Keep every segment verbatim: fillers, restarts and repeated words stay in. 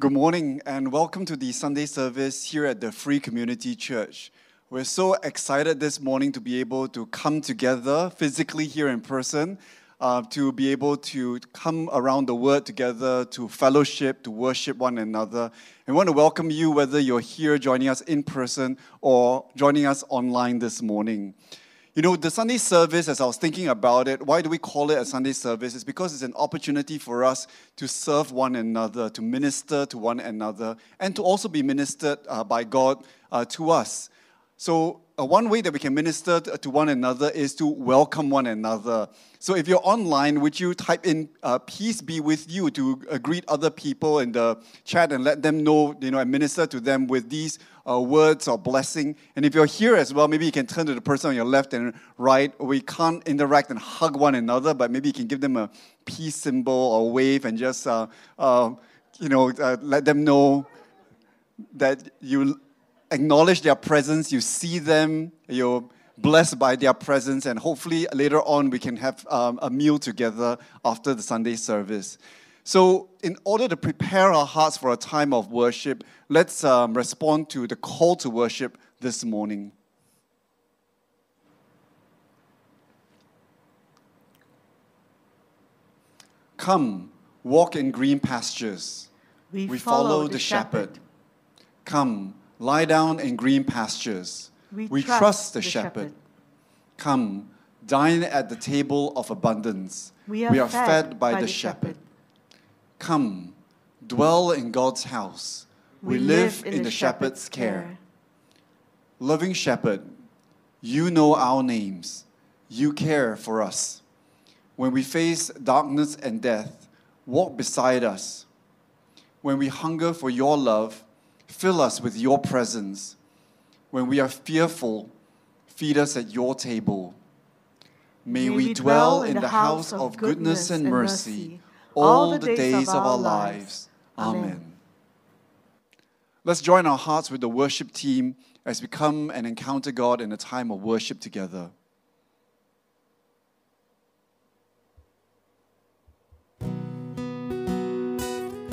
Good morning and welcome to the Sunday service here at the Free Community Church. We're so excited this morning to be able to come together physically here in person, uh, to be able to come around the Word together, to fellowship, to worship one another. And we want to welcome you whether you're here joining us in person or joining us online this morning. You know, the Sunday service, as I was thinking about it, why do we call it a Sunday service? It's because it's an opportunity for us to serve one another, to minister to one another, and to also be ministered uh, by God uh, to us. So uh, one way that we can minister to one another is to welcome one another. So if you're online, would you type in uh, peace be with you to uh, greet other people in the chat and let them know, you know, and minister to them with these Uh, words or blessing. And if you're here as well, maybe you can turn to the person on your left and right. We can't interact and hug one another, but maybe you can give them a peace symbol or wave and just, uh, uh, you know, uh, let them know that you acknowledge their presence, you see them, you're blessed by their presence, and hopefully later on we can have um, a meal together after the Sunday service. So in order to prepare our hearts for a time of worship, let's um, respond to the call to worship this morning. Come, walk in green pastures. We, we follow, follow the shepherd. shepherd. Come, lie down in green pastures. We, we trust, trust the, the shepherd. shepherd. Come, dine at the table of abundance. We are, we are fed, fed by, by the shepherd. shepherd. Come, dwell in God's house. We, we live in, in the, the shepherd's care. care. Loving shepherd, you know our names. You care for us. When we face darkness and death, walk beside us. When we hunger for your love, fill us with your presence. When we are fearful, feed us at your table. May, May we, we dwell, dwell in the, the house of, of goodness and, and mercy. mercy. All the days, days of our lives. Amen. Amen. Let's join our hearts with the worship team as we come and encounter God in a time of worship together.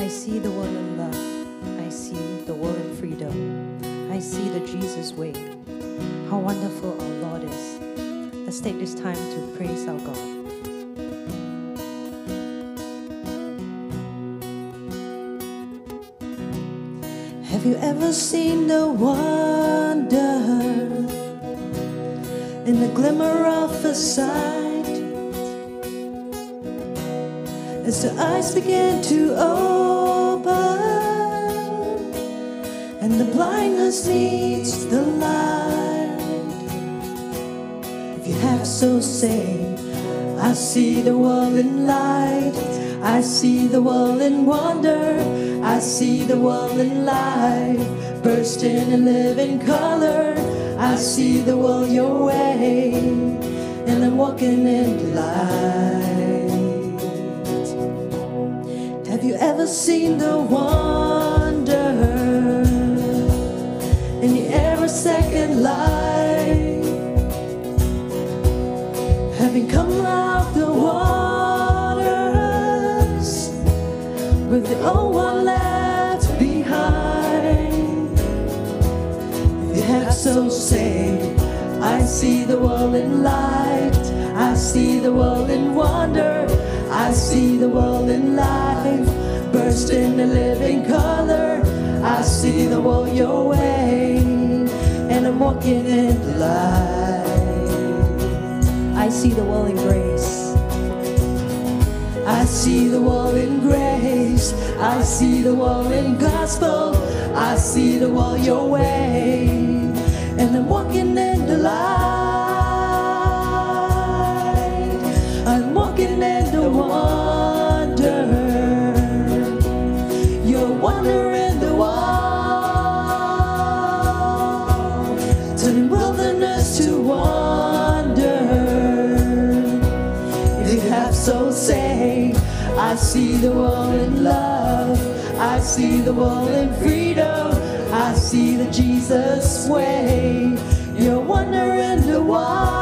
I see the world in love. I see the world in freedom. I see the Jesus way. How wonderful our Lord is. Let's take this time to praise our God. Have you ever seen the wonder in the glimmer of a sight? As the eyes began to open and the blindness meets the light. If you have so say, I see the world in light. I see the world in wonder. I see the world in light, bursting in living color. I see the world your way, and I'm walking in light. Have you ever seen the wonder in the every second light? Having come out the water with the old one left behind. If you have so said, I see the world in light. I see the world in wonder. I see the world in life, bursting in living color. I see the world your way, and I'm walking in light. I see the world in grace. I see the world in grace. I see the world in gospel. I see the world your way, and I'm walking in the light. I'm walking in the wonder. You're wandering the wall, turning wilderness to wonder. If you have so say, I see the world in love. I see the world in freedom. I see the Jesus way. You're wandering the world.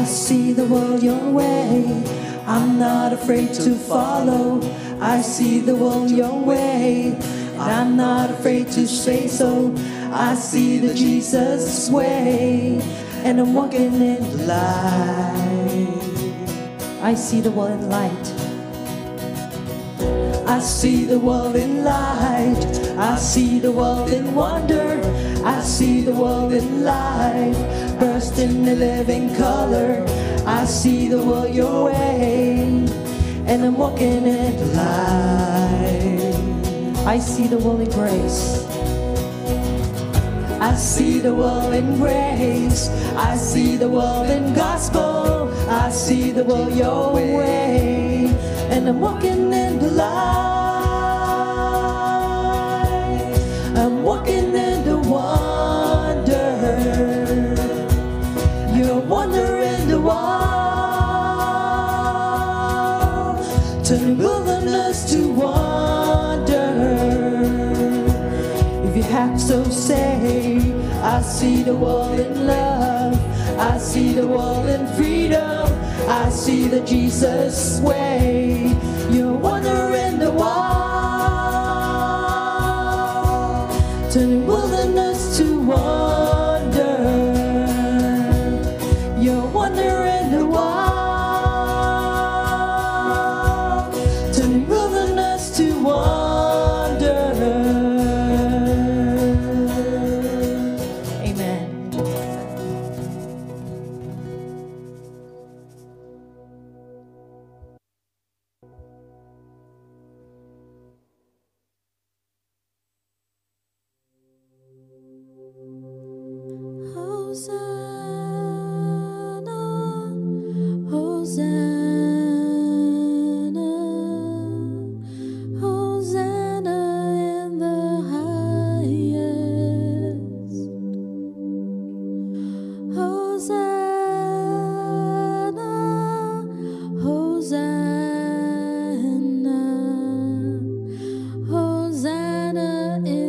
I see the world your way. I'm not afraid to follow. I see the world your way. And I'm not afraid to say so. I see the Jesus way. And I'm walking in light. I see the world in light. I see the world in light. I see the world in wonder. I see the world in light, burst in the living color. I see the world your way, and I'm walking in light. I see the world in grace. I see the world in grace. I see the world in gospel. I see the world your way, and I'm walking in light. I'm walking in the wonder. You're wandering the wall. Turn wilderness to wonder. If you have so say, I see the world in love. I see the world in freedom. I see the Jesus way. You're wandering the wall. Turning wilderness to wonder. You're wandering the wild. Turning wilderness to wonder. Amen. Hosanna, Hosanna, Hosanna in the highest. Hosanna, Hosanna, Hosanna in the highest.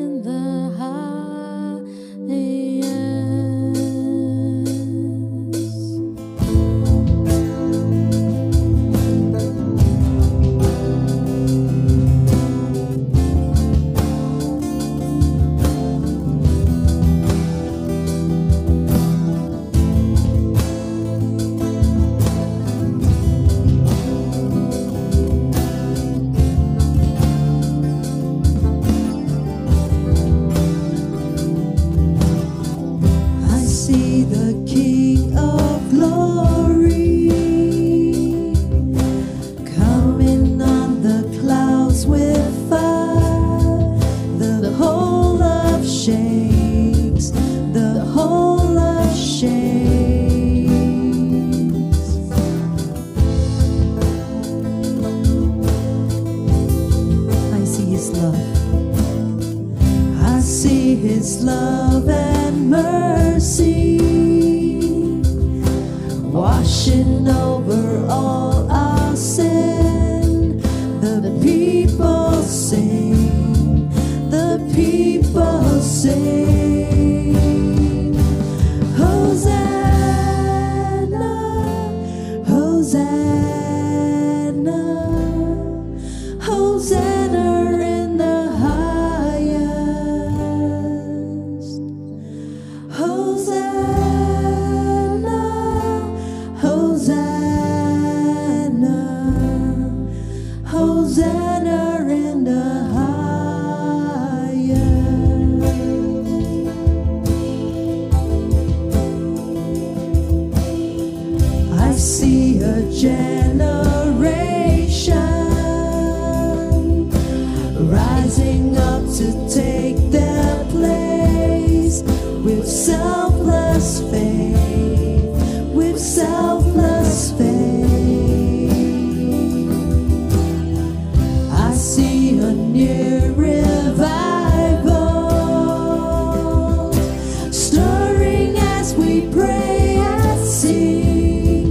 We pray and sing.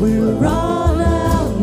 We're on our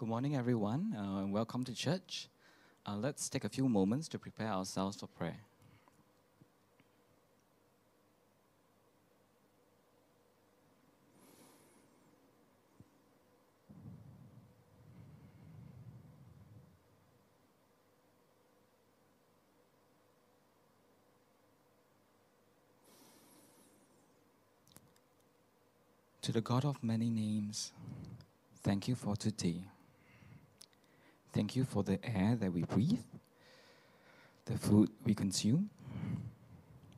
Good morning, everyone, uh, and welcome to church. Uh, let's take a few moments to prepare ourselves for prayer. To the God of many names, thank you for today. Thank you for the air that we breathe, the food we consume,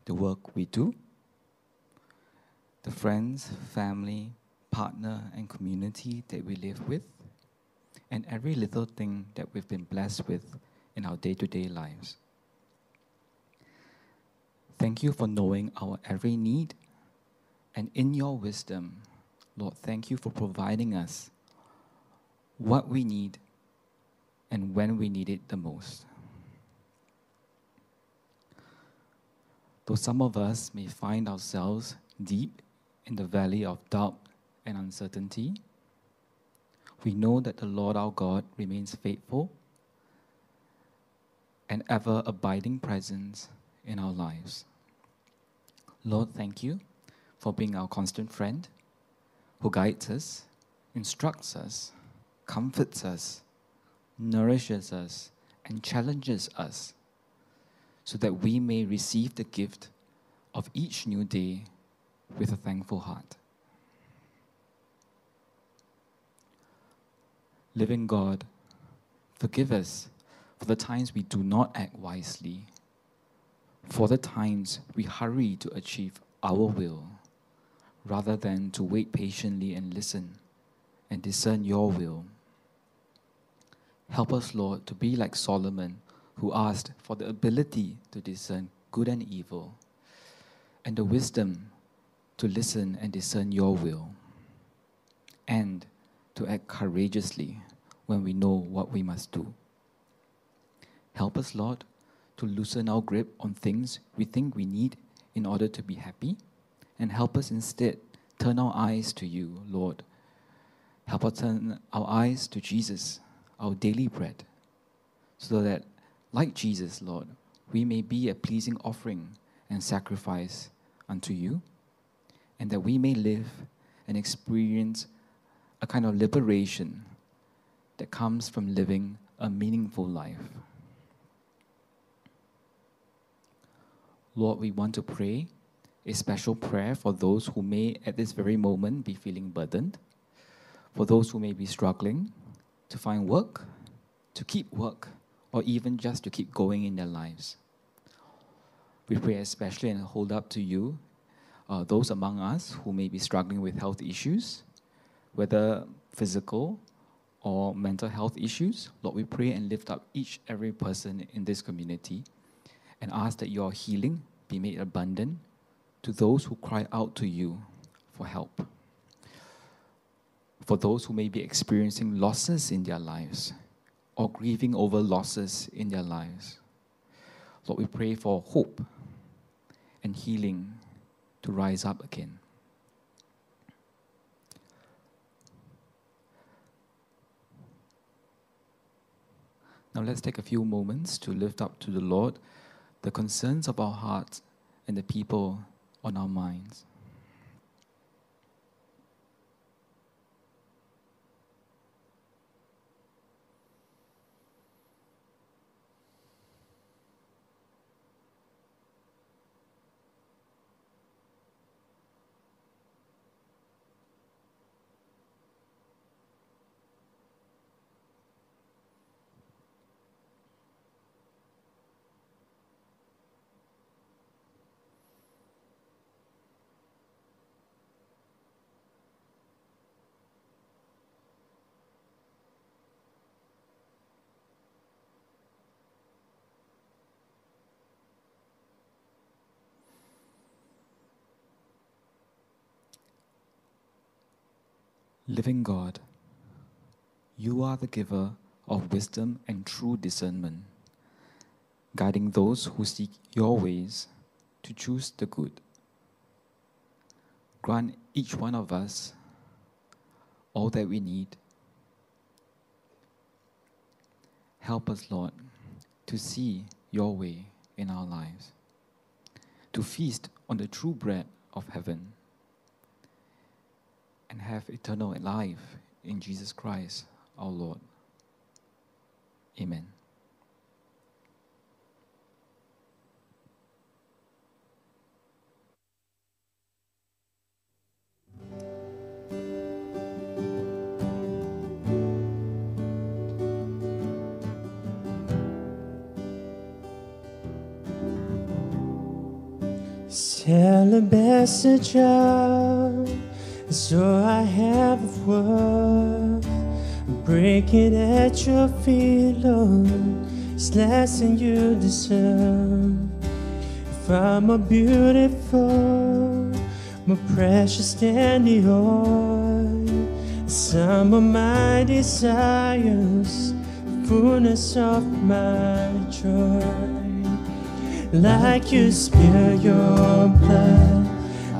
the work we do, the friends, family, partner, and community that we live with, and every little thing that we've been blessed with in our day-to-day lives. Thank you for knowing our every need, and in your wisdom, Lord, thank you for providing us what we need and when we need it the most. Though some of us may find ourselves deep in the valley of doubt and uncertainty, we know that the Lord our God remains faithful and ever abiding presence in our lives. Lord, thank you for being our constant friend who guides us, instructs us, comforts us, nourishes us, and challenges us so that we may receive the gift of each new day with a thankful heart. Living God, forgive us for the times we do not act wisely, for the times we hurry to achieve our will, rather than to wait patiently and listen and discern your will. Help us, Lord, to be like Solomon, who asked for the ability to discern good and evil, and the wisdom to listen and discern your will, and to act courageously when we know what we must do. Help us, Lord, to loosen our grip on things we think we need in order to be happy, and help us instead turn our eyes to you, Lord. Help us turn our eyes to Jesus, our daily bread, so that, like Jesus, Lord, we may be a pleasing offering and sacrifice unto you, and that we may live and experience a kind of liberation that comes from living a meaningful life. Lord, we want to pray a special prayer for those who may, at this very moment, be feeling burdened, for those who may be struggling to find work, to keep work, or even just to keep going in their lives. We pray especially and hold up to you uh, those among us who may be struggling with health issues, whether physical or mental health issues. Lord, we pray and lift up each every person in this community and ask that your healing be made abundant to those who cry out to you for help. For those who may be experiencing losses in their lives or grieving over losses in their lives, Lord, we pray for hope and healing to rise up again. Now let's take a few moments to lift up to the Lord the concerns of our hearts and the people on our minds. Living God, you are the giver of wisdom and true discernment, guiding those who seek your ways to choose the good. Grant each one of us all that we need. Help us, Lord, to see your way in our lives, to feast on the true bread of heaven, and have eternal life in Jesus Christ, our Lord. Amen. Alabaster jar, so I have of worth. Break it at your feet, Lord. It's less than you deserve. If I'm more beautiful, more precious than the oil, some of my desires, the fullness of my joy. Like you spill your blood,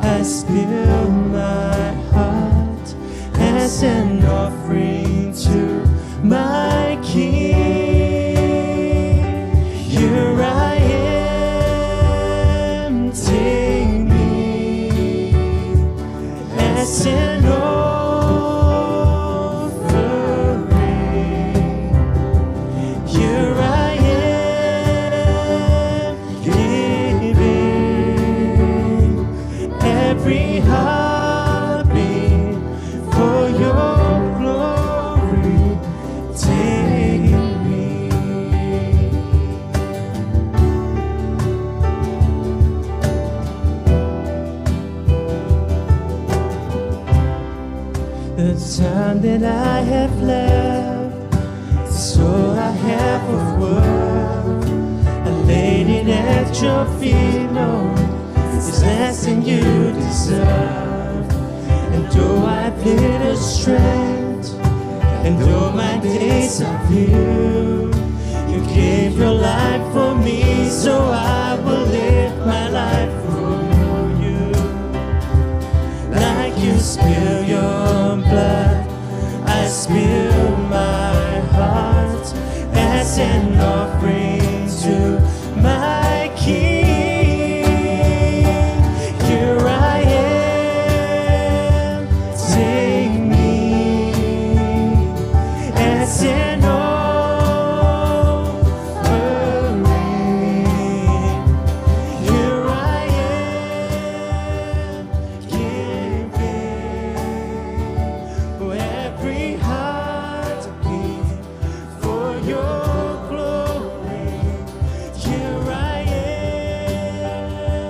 I spill my heart as an offering to my King. Here I am, take me as an offering. Here I time that I have left, so I have of worth. I laid it at your feet, Lord. It's less than you deserve. And though I've little strength, and though my days are few, you gave your life for me, so I will live my life for you. Like you spill your blood, I spill my heart as an offering to my King. Here I am, take me as an offering. Here I am, giving for every heartbeat for your glory. Here I am,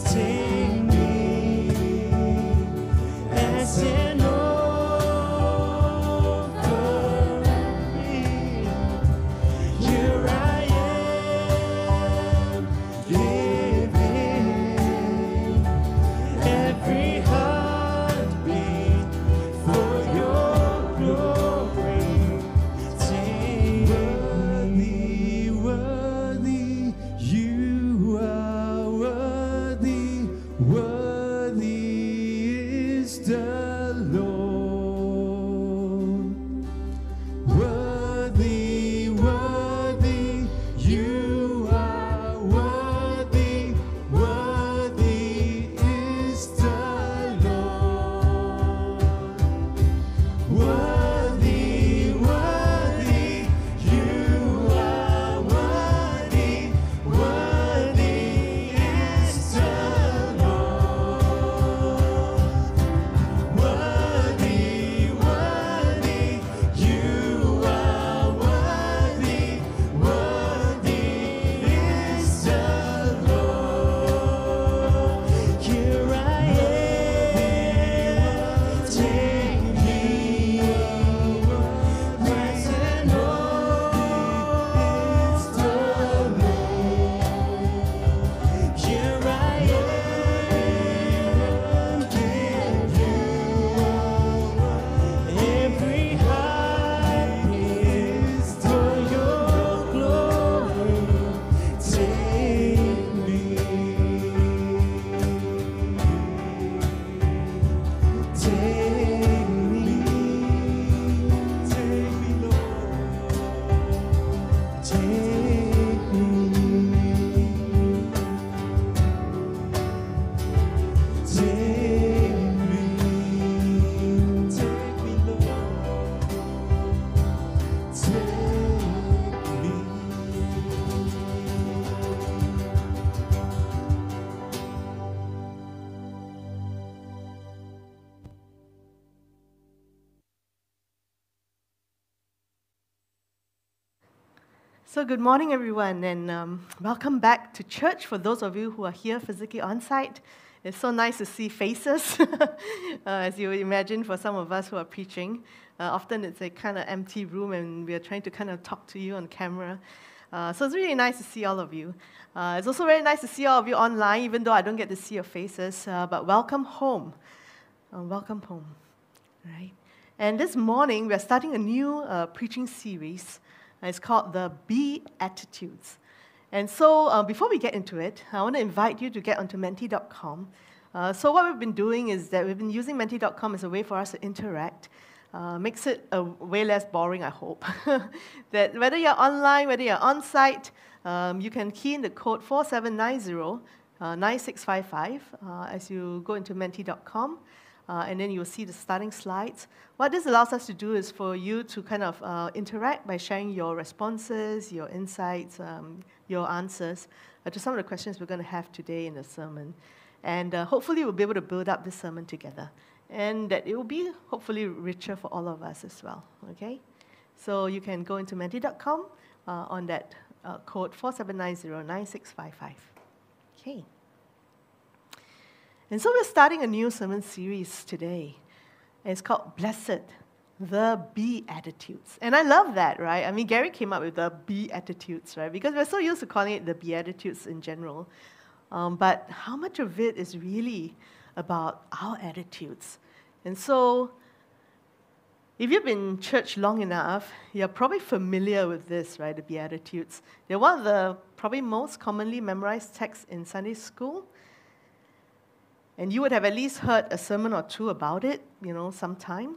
take me as an offering. Here I am, giving every heartbeat for your glory. Take me. Worthy, worthy, you are worthy, worthy is the Lord. Worthy, worthy, you are worthy, worthy is the Lord. Worthy, worthy, you are worthy, worthy is the Lord. So good morning, everyone, and um, welcome back to church for those of you who are here physically on site. It's so nice to see faces, uh, as you would imagine, for some of us who are preaching. Uh, often it's a kind of empty room, and we are trying to kind of talk to you on camera. Uh, so it's really nice to see all of you. Uh, it's also very nice to see all of you online, even though I don't get to see your faces. Uh, but welcome home. Uh, welcome home. All right. And this morning, we're starting a new uh, preaching series. It's called the Beatitudes. And so uh, before we get into it, I want to invite you to get onto menti dot com. Uh, so what we've been doing is that we've been using menti dot com as a way for us to interact. Uh, makes it uh, way less boring, I hope. That whether you're online, whether you're on-site, um, you can key in the code four seven nine zero nine six five five uh, as you go into menti dot com. Uh, and then you'll see the starting slides. What this allows us to do is for you to kind of uh, interact by sharing your responses, your insights, um, your answers uh, to some of the questions we're going to have today in the sermon. And uh, hopefully we'll be able to build up this sermon together. And that it will be hopefully richer for all of us as well, okay? So you can go into menti dot com uh, on that uh, code four seven nine zero nine six five five. Okay. And so we're starting a new sermon series today. It's called Blessed, the Beatitudes. And I love that, right? I mean, Gary came up with the Beatitudes, right? Because we're so used to calling it the Beatitudes in general. Um, but how much of it is really about our attitudes? And so, if you've been in church long enough, you're probably familiar with this, right? The Beatitudes. They're one of the probably most commonly memorized texts in Sunday school. And you would have at least heard a sermon or two about it, you know, sometime.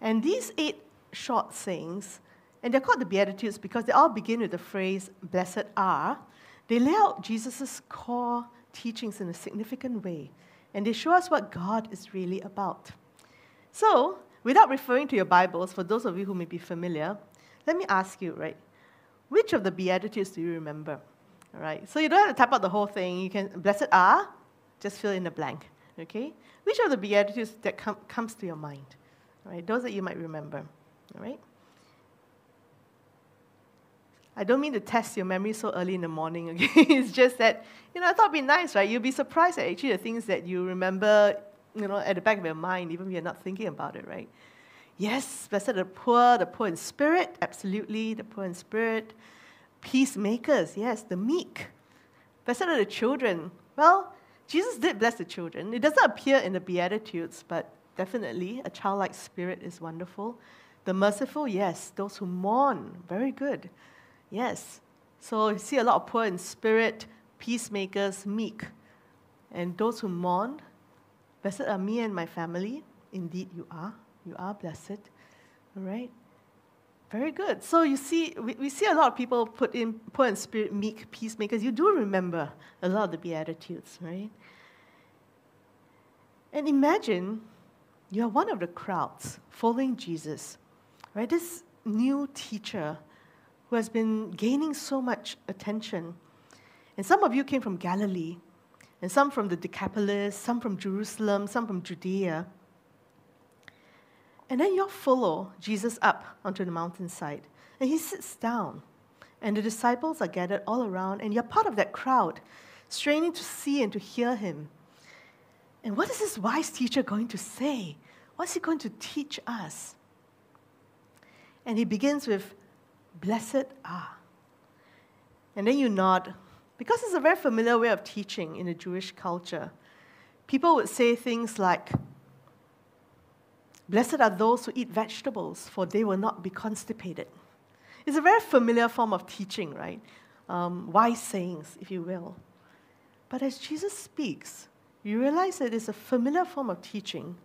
And these eight short sayings, and they're called the Beatitudes because they all begin with the phrase, blessed are, they lay out Jesus' core teachings in a significant way. And they show us what God is really about. So, without referring to your Bibles, for those of you who may be familiar, let me ask you, right, which of the Beatitudes do you remember? All right, so you don't have to type out the whole thing. You can, blessed are, just fill in the blank, okay? Which of the Beatitudes that com comes to your mind? All right, those that you might remember, all right? I don't mean to test your memory so early in the morning, okay? It's just that, you know, I thought it'd be nice, right? You'd be surprised at actually the things that you remember, you know, at the back of your mind, even if you're not thinking about it, right? Yes, blessed are the poor, the poor in spirit, absolutely, the poor in spirit. Peacemakers, yes, the meek. Blessed are the children. Well, Jesus did bless the children. It doesn't appear in the Beatitudes, but definitely a childlike spirit is wonderful. The merciful, yes. Those who mourn, very good. Yes. So you see a lot of poor in spirit, peacemakers, meek. And those who mourn, blessed are me and my family. Indeed, you are. You are blessed. All right. Very good. So you see, we, we see a lot of people put in poor in spirit, meek, peacemakers. You do remember a lot of the Beatitudes, right? And imagine you're one of the crowds following Jesus, right? This new teacher who has been gaining so much attention. And some of you came from Galilee, and some from the Decapolis, some from Jerusalem, some from Judea. And then you follow Jesus up onto the mountainside. And he sits down. And the disciples are gathered all around. And you're part of that crowd, straining to see and to hear him. And what is this wise teacher going to say? What's he going to teach us? And he begins with, blessed are. And then you nod. Because it's a very familiar way of teaching in the Jewish culture. People would say things like, blessed are those who eat vegetables, for they will not be constipated. It's a very familiar form of teaching, right? Um, wise sayings, if you will. But as Jesus speaks, you realize that it's a familiar form of teaching,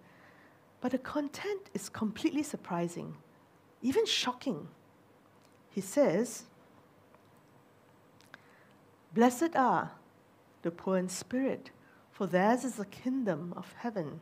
but the content is completely surprising, even shocking. He says, blessed are the poor in spirit, for theirs is the kingdom of heaven.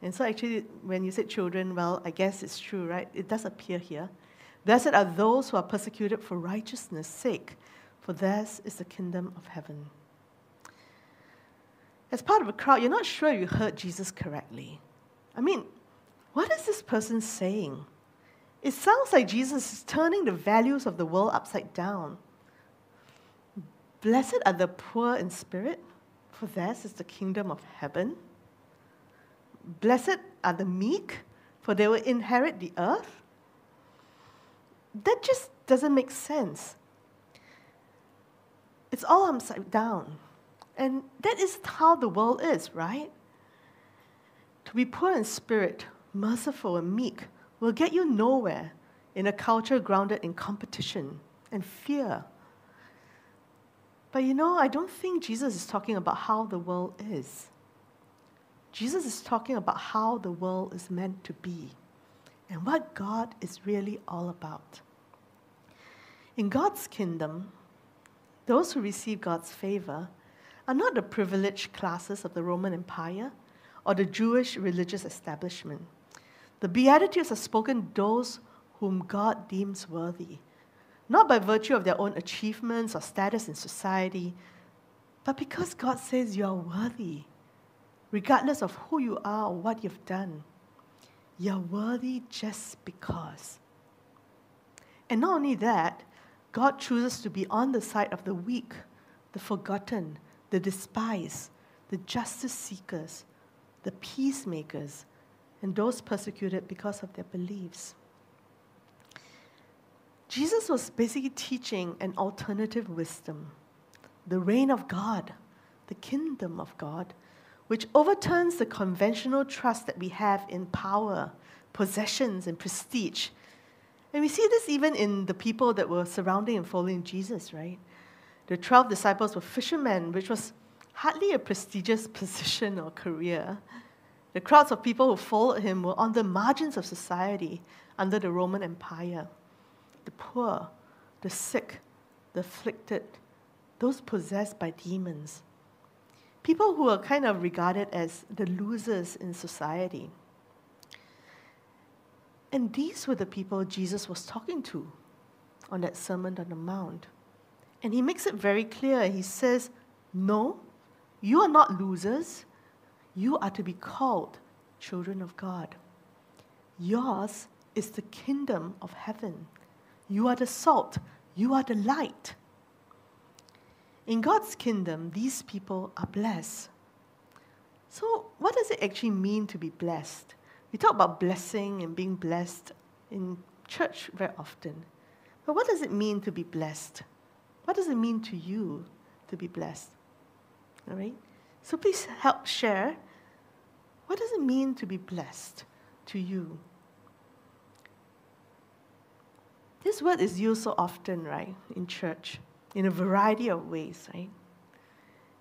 And so actually, when you said children, well, I guess it's true, right? It does appear here. Blessed are those who are persecuted for righteousness' sake, for theirs is the kingdom of heaven. As part of a crowd, you're not sure you heard Jesus correctly. I mean, what is this person saying? It sounds like Jesus is turning the values of the world upside down. Blessed are the poor in spirit, for theirs is the kingdom of heaven. Blessed are the meek, for they will inherit the earth. That just doesn't make sense. It's all upside down. And that is how the world is, right? To be poor in spirit, merciful and meek will get you nowhere in a culture grounded in competition and fear. But you know, I don't think Jesus is talking about how the world is. Jesus is talking about how the world is meant to be and what God is really all about. In God's kingdom, those who receive God's favor are not the privileged classes of the Roman Empire or the Jewish religious establishment. The Beatitudes are spoken to those whom God deems worthy, not by virtue of their own achievements or status in society, but because God says you are worthy, regardless of who you are or what you've done. You're worthy just because. And not only that, God chooses to be on the side of the weak, the forgotten, the despised, the justice seekers, the peacemakers, and those persecuted because of their beliefs. Jesus was basically teaching an alternative wisdom, the reign of God, the kingdom of God, which overturns the conventional trust that we have in power, possessions, and prestige. And we see this even in the people that were surrounding and following Jesus, right? The twelve disciples were fishermen, which was hardly a prestigious position or career. The crowds of people who followed him were on the margins of society under the Roman Empire. The poor, the sick, the afflicted, those possessed by demons. People who are kind of regarded as the losers in society. And these were the people Jesus was talking to on that Sermon on the Mount. And he makes it very clear. He says, no, you are not losers. You are to be called children of God. Yours is the kingdom of heaven. You are the salt. You are the light. In God's kingdom, these people are blessed. So what does it actually mean to be blessed? We talk about blessing and being blessed in church very often. But what does it mean to be blessed? What does it mean to you to be blessed? All right? So please help share. What does it mean to be blessed to you? This word is used so often, right, in church, in a variety of ways, right?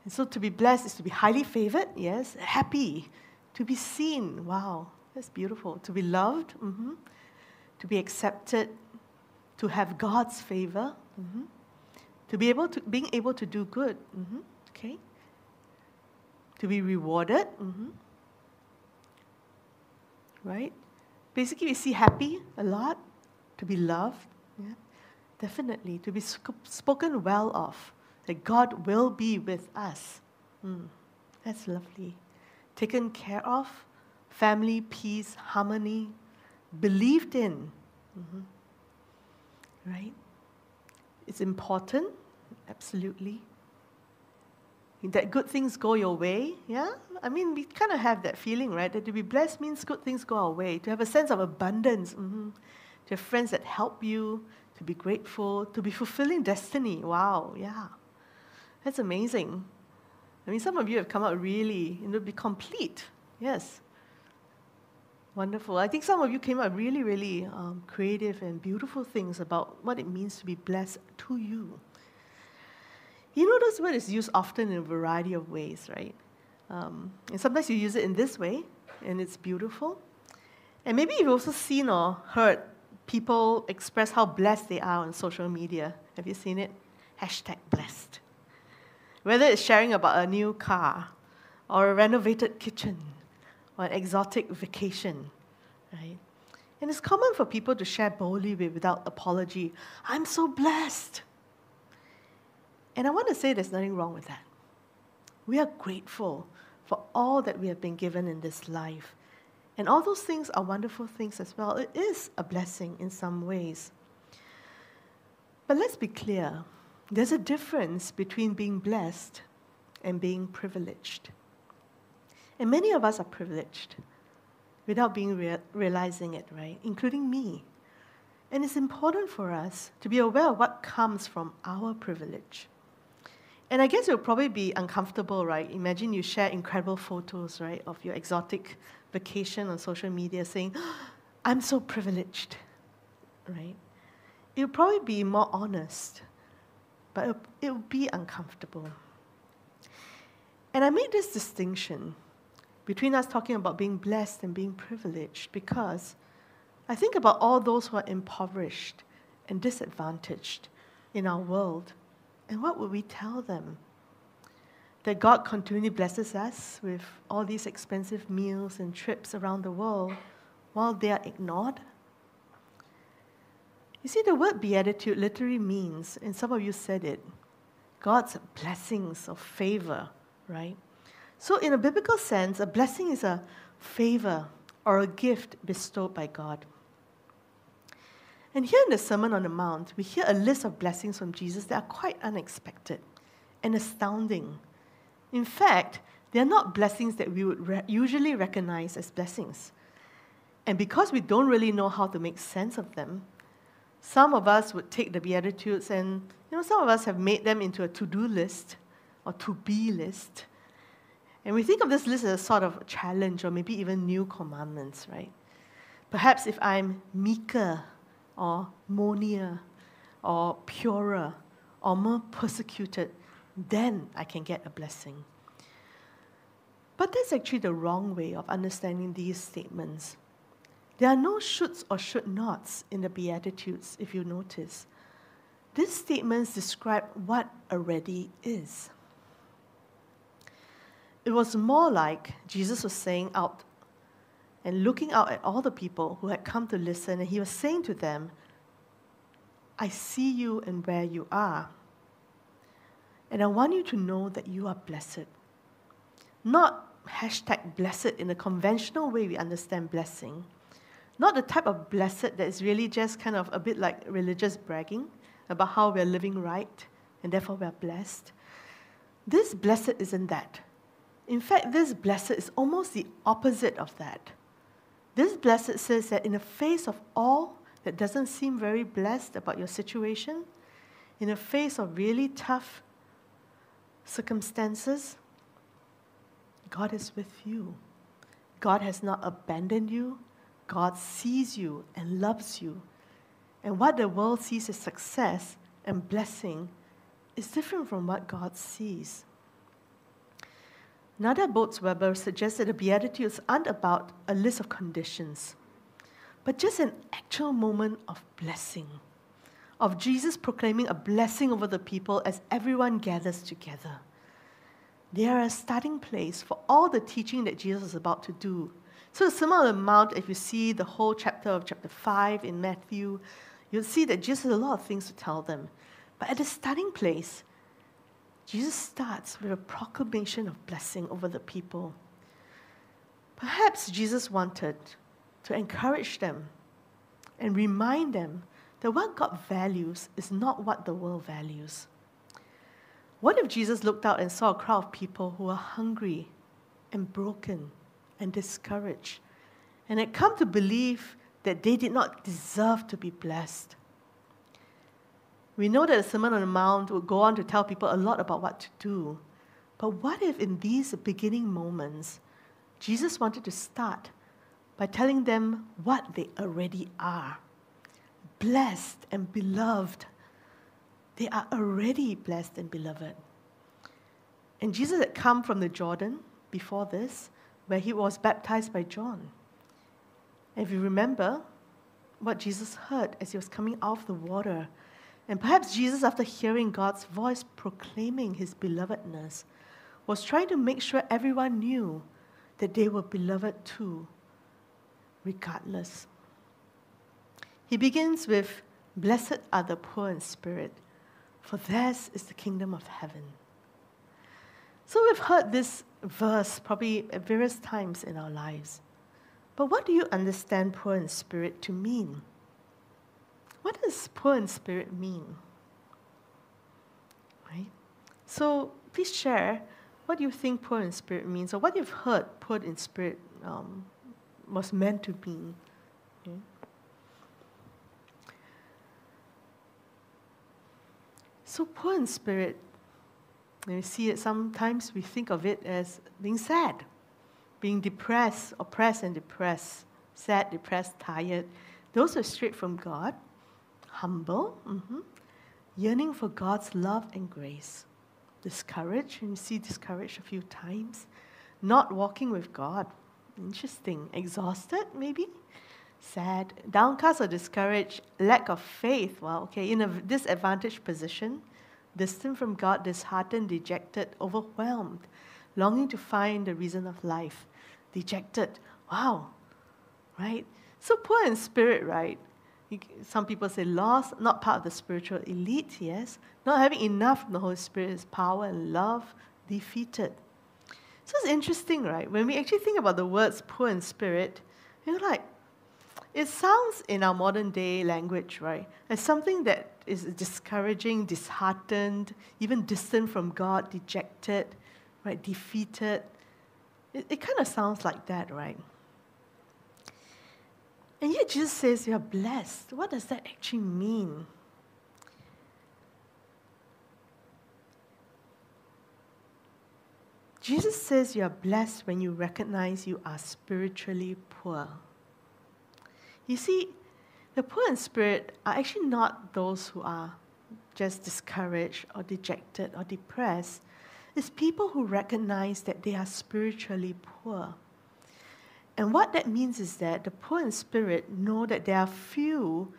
And so to be blessed is to be highly favored, yes, happy, to be seen, wow, that's beautiful, to be loved, mm-hmm. To be accepted, to have God's favor, mm-hmm. to be able to, being able to do good, mm-hmm. okay? To be rewarded, mm-hmm. right? Basically, we see happy a lot, to be loved, yeah? Definitely, to be sp- spoken well of, that God will be with us. Mm. That's lovely. Taken care of, family, peace, harmony, believed in, mm-hmm. right? It's important, absolutely. That good things go your way, yeah? I mean, we kind of have that feeling, right? That to be blessed means good things go our way. To have a sense of abundance, mm-hmm. to have friends that help you, to be grateful, to be fulfilling destiny. Wow, yeah. That's amazing. I mean, some of you have come out really, you know, be complete. Yes. Wonderful. I think some of you came out really, really um, creative and beautiful things about what it means to be blessed to you. You know, this word is used often in a variety of ways, right? Um, and sometimes you use it in this way, and it's beautiful. And maybe you've also seen or heard people express how blessed they are on social media. Have you seen it? Hashtag blessed. Whether it's sharing about a new car, or a renovated kitchen, or an exotic vacation, right? And it's common for people to share boldly without apology. I'm so blessed. And I want to say there's nothing wrong with that. We are grateful for all that we have been given in this life. And all those things are wonderful things as well. It is a blessing in some ways. But let's be clear. There's a difference between being blessed and being privileged. And many of us are privileged without being rea- realizing it, right? Including me. And it's important for us to be aware of what comes from our privilege. And I guess it'll probably be uncomfortable, right? Imagine you share incredible photos, right, of your exotic vacation on social media saying, oh, I'm so privileged, right? It'll probably be more honest, but it'll, it'll be uncomfortable. And I made this distinction between us talking about being blessed and being privileged because I think about all those who are impoverished and disadvantaged in our world. And what would we tell them? That God continually blesses us with all these expensive meals and trips around the world while they are ignored? You see, the word beatitude literally means, and some of you said it, God's blessings or favor, right? So in a biblical sense, a blessing is a favor or a gift bestowed by God. And here in the Sermon on the Mount, we hear a list of blessings from Jesus that are quite unexpected and astounding. In fact, they are not blessings that we would re- usually recognize as blessings. And because we don't really know how to make sense of them, some of us would take the Beatitudes and, you know, some of us have made them into a to-do list or to-be list. And we think of this list as a sort of challenge or maybe even new commandments, right? Perhaps if I'm meeker or monier or purer or more persecuted, then I can get a blessing. But that's actually the wrong way of understanding these statements. There are no shoulds or should nots in the Beatitudes, if you notice. These statements describe what already is. It was more like Jesus was saying out and looking out at all the people who had come to listen, and he was saying to them, I see you and where you are. And I want you to know that you are blessed. Not hashtag blessed in the conventional way we understand blessing. Not the type of blessed that is really just kind of a bit like religious bragging about how we're living right and therefore we're blessed. This blessed isn't that. In fact, this blessed is almost the opposite of that. This blessed says that in the face of all that doesn't seem very blessed about your situation, in the face of really tough circumstances, God is with you. God has not abandoned you. God sees you and loves you. And what the world sees as success and blessing is different from what God sees. Nadia Bolz-Weber suggests that the Beatitudes aren't about a list of conditions, but just an actual moment of blessing, of Jesus proclaiming a blessing over the people as everyone gathers together. They are a starting place for all the teaching that Jesus is about to do. So the Sermon on the Mount, if you see the whole chapter of chapter five in Matthew, you'll see that Jesus has a lot of things to tell them. But at the starting place, Jesus starts with a proclamation of blessing over the people. Perhaps Jesus wanted to encourage them and remind them that what God values is not what the world values. What if Jesus looked out and saw a crowd of people who were hungry and broken and discouraged and had come to believe that they did not deserve to be blessed? We know that the Sermon on the Mount would go on to tell people a lot about what to do. But what if in these beginning moments, Jesus wanted to start by telling them what they already are? Blessed and beloved. They are already blessed and beloved. And Jesus had come from the Jordan before this, where he was baptized by John. And if you remember, what Jesus heard as he was coming out of the water. And perhaps Jesus, after hearing God's voice proclaiming his belovedness, was trying to make sure everyone knew that they were beloved too, regardless. He begins with, "Blessed are the poor in spirit, for theirs is the kingdom of heaven." So we've heard this verse probably at various times in our lives. But what do you understand poor in spirit to mean? What does poor in spirit mean? Right? So please share what you think poor in spirit means, or what you've heard poor in spirit um, was meant to mean. Okay? So poor in spirit, and you see it, sometimes we think of it as being sad, being depressed, oppressed and depressed, sad, depressed, tired. Those are straight from God, humble, mm-hmm. yearning for God's love and grace, discouraged, and you see discouraged a few times, not walking with God, interesting, exhausted maybe, sad, downcast or discouraged, lack of faith, well, okay, in a disadvantaged position, distant from God, disheartened, dejected, overwhelmed, longing to find the reason of life, dejected. Wow, right? So poor in spirit, right? Some people say lost, not part of the spiritual elite, yes. Not having enough from the Holy Spirit's power and love, defeated. So it's interesting, right? When we actually think about the words poor in spirit, you're like, it sounds in our modern day language, right, as something that is discouraging, disheartened, even distant from God, dejected, right, defeated. It, it kind of sounds like that, right? And yet Jesus says you're blessed. What does that actually mean? Jesus says you're blessed when you recognize you are spiritually poor. You see, the poor in spirit are actually not those who are just discouraged or dejected or depressed. It's people who recognize that they are spiritually poor. And what that means is that the poor in spirit know that there are few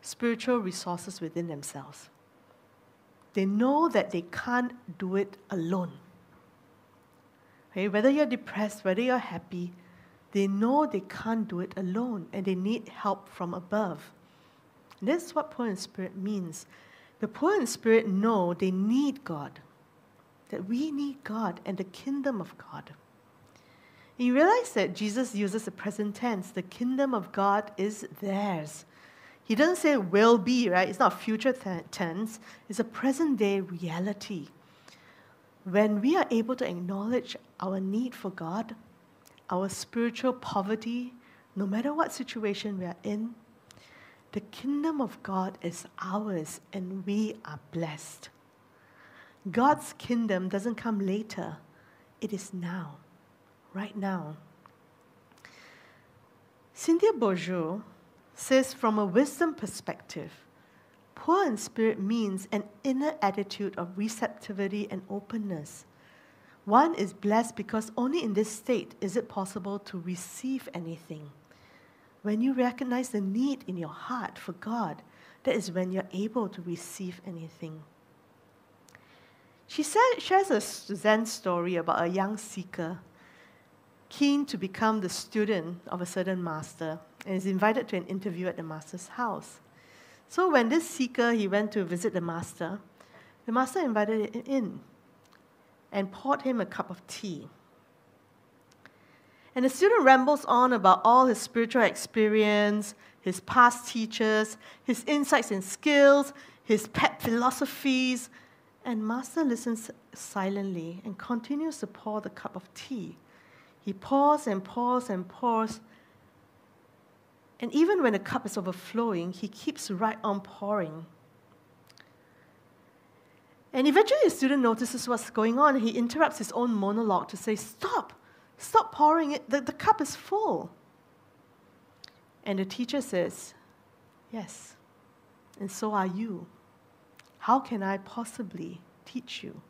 spiritual resources within themselves. They know that they can't do it alone. Okay? Whether you're depressed, whether you're happy, they know they can't do it alone, and they need help from above. And that's what poor in spirit means. The poor in spirit know they need God, that we need God and the kingdom of God. And you realize that Jesus uses the present tense. The kingdom of God is theirs. He doesn't say will be, right? It's not future tense. It's a present-day reality. When we are able to acknowledge our need for God, our spiritual poverty, no matter what situation we are in, the kingdom of God is ours and we are blessed. God's kingdom doesn't come later. It is now, right now. Cynthia Bourgeault says, from a wisdom perspective, poor in spirit means an inner attitude of receptivity and openness. One is blessed because only in this state is it possible to receive anything. When you recognize the need in your heart for God, that is when you're able to receive anything. She said, shares a Zen story about a young seeker, keen to become the student of a certain master, and is invited to an interview at the master's house. So when this seeker, he went to visit the master, the master invited him in and poured him a cup of tea. And the student rambles on about all his spiritual experience, his past teachers, his insights and skills, his pet philosophies, and master listens silently and continues to pour the cup of tea. He pours and pours and pours, and even when the cup is overflowing, he keeps right on pouring. And eventually the student notices what's going on. He interrupts his own monologue to say, stop, stop pouring it. The, the cup is full. And the teacher says, yes, and so are you. How can I possibly teach you?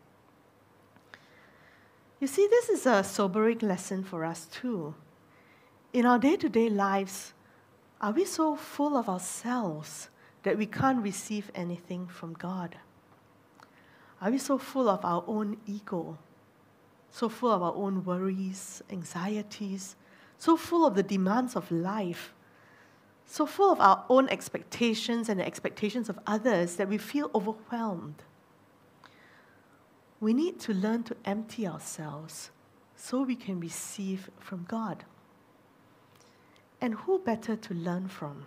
You see, this is a sobering lesson for us too. In our day-to-day lives, Are we so full of ourselves that we can't receive anything from God? Are we so full of our own ego, so full of our own worries, anxieties, so full of the demands of life, so full of our own expectations and the expectations of others that we feel overwhelmed? We need to learn to empty ourselves so we can receive from God. And who better to learn from?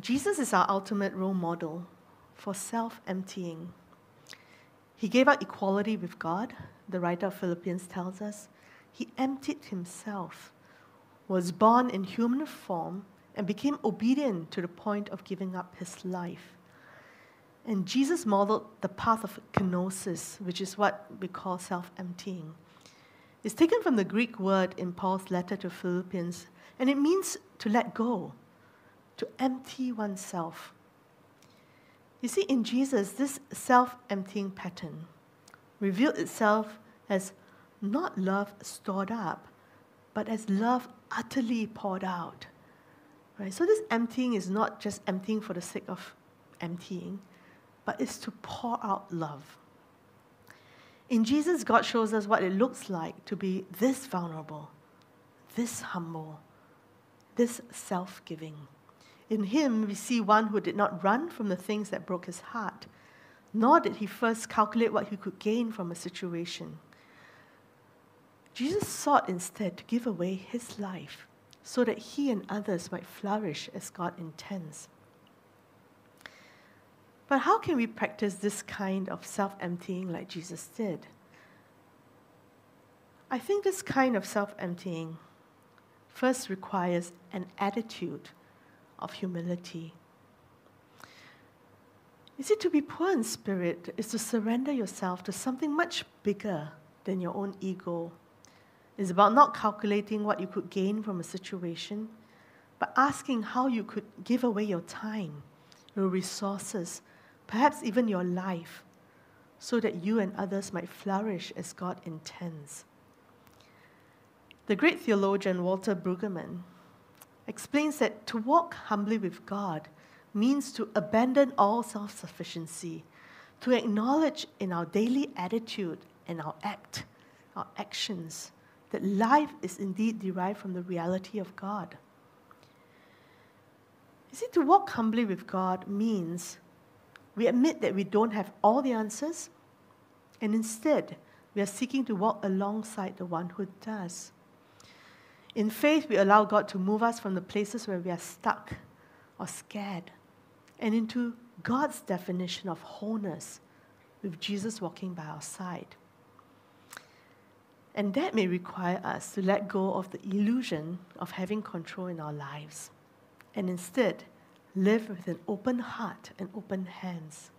Jesus is our ultimate role model for self-emptying. He gave up equality with God, the writer of Philippians tells us. He emptied himself, was born in human form, and became obedient to the point of giving up his life. And Jesus modeled the path of kenosis, which is what we call self-emptying. It's taken from the Greek word in Paul's letter to Philippians, and it means to let go, to empty oneself. You see, in Jesus, this self-emptying pattern revealed itself as not love stored up, but as love utterly poured out. Right? So this emptying is not just emptying for the sake of emptying, but it's to pour out love. In Jesus, God shows us what it looks like to be this vulnerable, this humble, this self-giving. In him, we see one who did not run from the things that broke his heart, nor did he first calculate what he could gain from a situation. Jesus sought instead to give away his life so that he and others might flourish as God intends. But how can we practice this kind of self-emptying like Jesus did? I think this kind of self-emptying first requires an attitude of humility. You see, to be poor in spirit is to surrender yourself to something much bigger than your own ego. It's about not calculating what you could gain from a situation, but asking how you could give away your time, your resources, perhaps even your life, so that you and others might flourish as God intends. The great theologian Walter Brueggemann explains that to walk humbly with God means to abandon all self-sufficiency, to acknowledge in our daily attitude and our act, our actions, that life is indeed derived from the reality of God. You see, to walk humbly with God means we admit that we don't have all the answers, and instead we are seeking to walk alongside the one who does. In faith, we allow God to move us from the places where we are stuck or scared and into God's definition of wholeness, with Jesus walking by our side. And that may require us to let go of the illusion of having control in our lives and instead live with an open heart and open hands.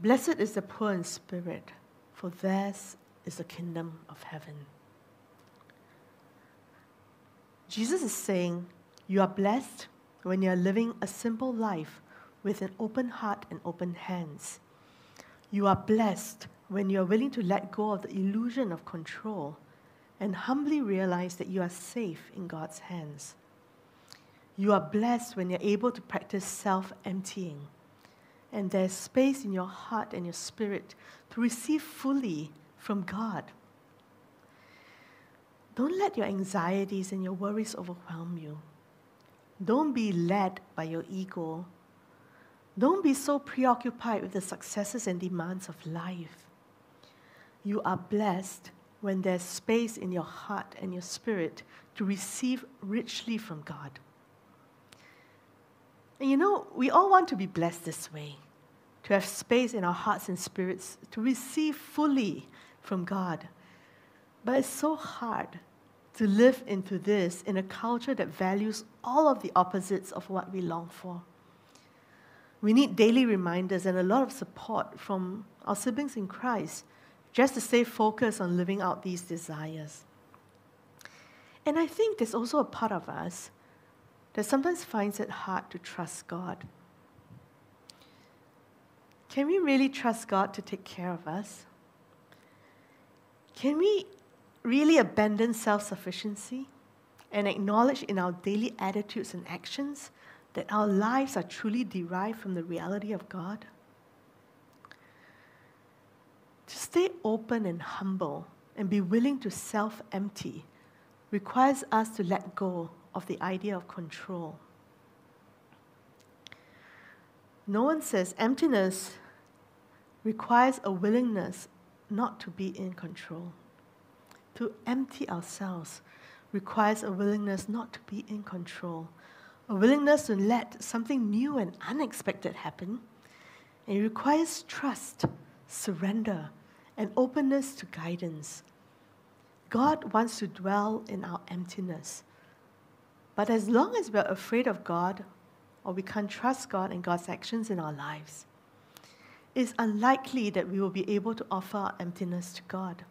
Blessed is the poor in spirit, for theirs is the kingdom of heaven. Jesus is saying, you are blessed when you are living a simple life with an open heart and open hands. You are blessed when you are willing to let go of the illusion of control and humbly realize that you are safe in God's hands. You are blessed when you are able to practice self-emptying, and there is space in your heart and your spirit to receive fully from God. Don't let your anxieties and your worries overwhelm you. Don't be led by your ego. Don't be so preoccupied with the successes and demands of life. You are blessed when there's space in your heart and your spirit to receive richly from God. And you know, we all want to be blessed this way, to have space in our hearts and spirits to receive fully from God. But it's so hard to live into this in a culture that values all of the opposites of what we long for. We need daily reminders and a lot of support from our siblings in Christ just to stay focused on living out these desires. And I think there's also a part of us that sometimes finds it hard to trust God. Can we really trust God to take care of us? Can we really abandon self-sufficiency and acknowledge in our daily attitudes and actions that our lives are truly derived from the reality of God? To stay open and humble and be willing to self-empty requires us to let go of the idea of control. No one says emptiness requires a willingness not to be in control. To empty ourselves requires a willingness not to be in control, a willingness to let something new and unexpected happen. It requires trust, surrender, and openness to guidance. God wants to dwell in our emptiness. But as long as we're afraid of God, or we can't trust God and God's actions in our lives, it's unlikely that we will be able to offer our emptiness to God.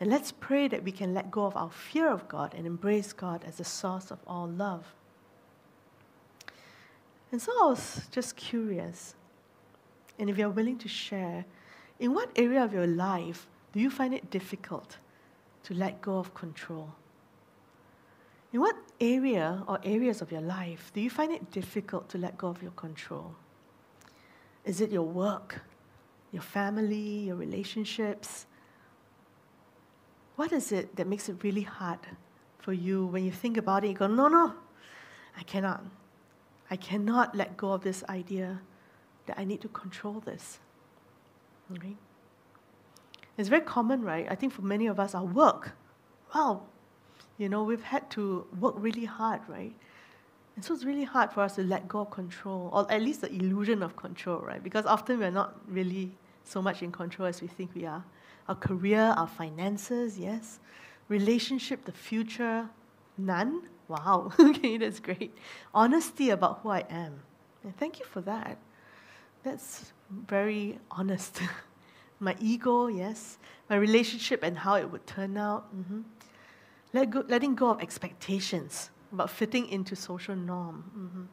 And let's pray that we can let go of our fear of God and embrace God as the source of all love. And so I was just curious, and if you're willing to share, in what area of your life do you find it difficult to let go of control? In what area or areas of your life do you find it difficult to let go of your control? Is it your work, your family, your relationships? What is it that makes it really hard for you when you think about it? You go, no, no, I cannot. I cannot let go of this idea that I need to control this. Okay? It's very common, right? I think for many of us, our work, wow, you know, we've had to work really hard, right? And so it's really hard for us to let go of control, or at least the illusion of control, right? Because often we're not really so much in control as we think we are. Our career, our finances, yes. Relationship, the future, none. Wow, okay, that's great. Honesty about who I am. And thank you for that. That's very honest. My ego, yes. My relationship and how it would turn out. Mm-hmm. Let go, letting go of expectations about fitting into social norm. Mm-hmm.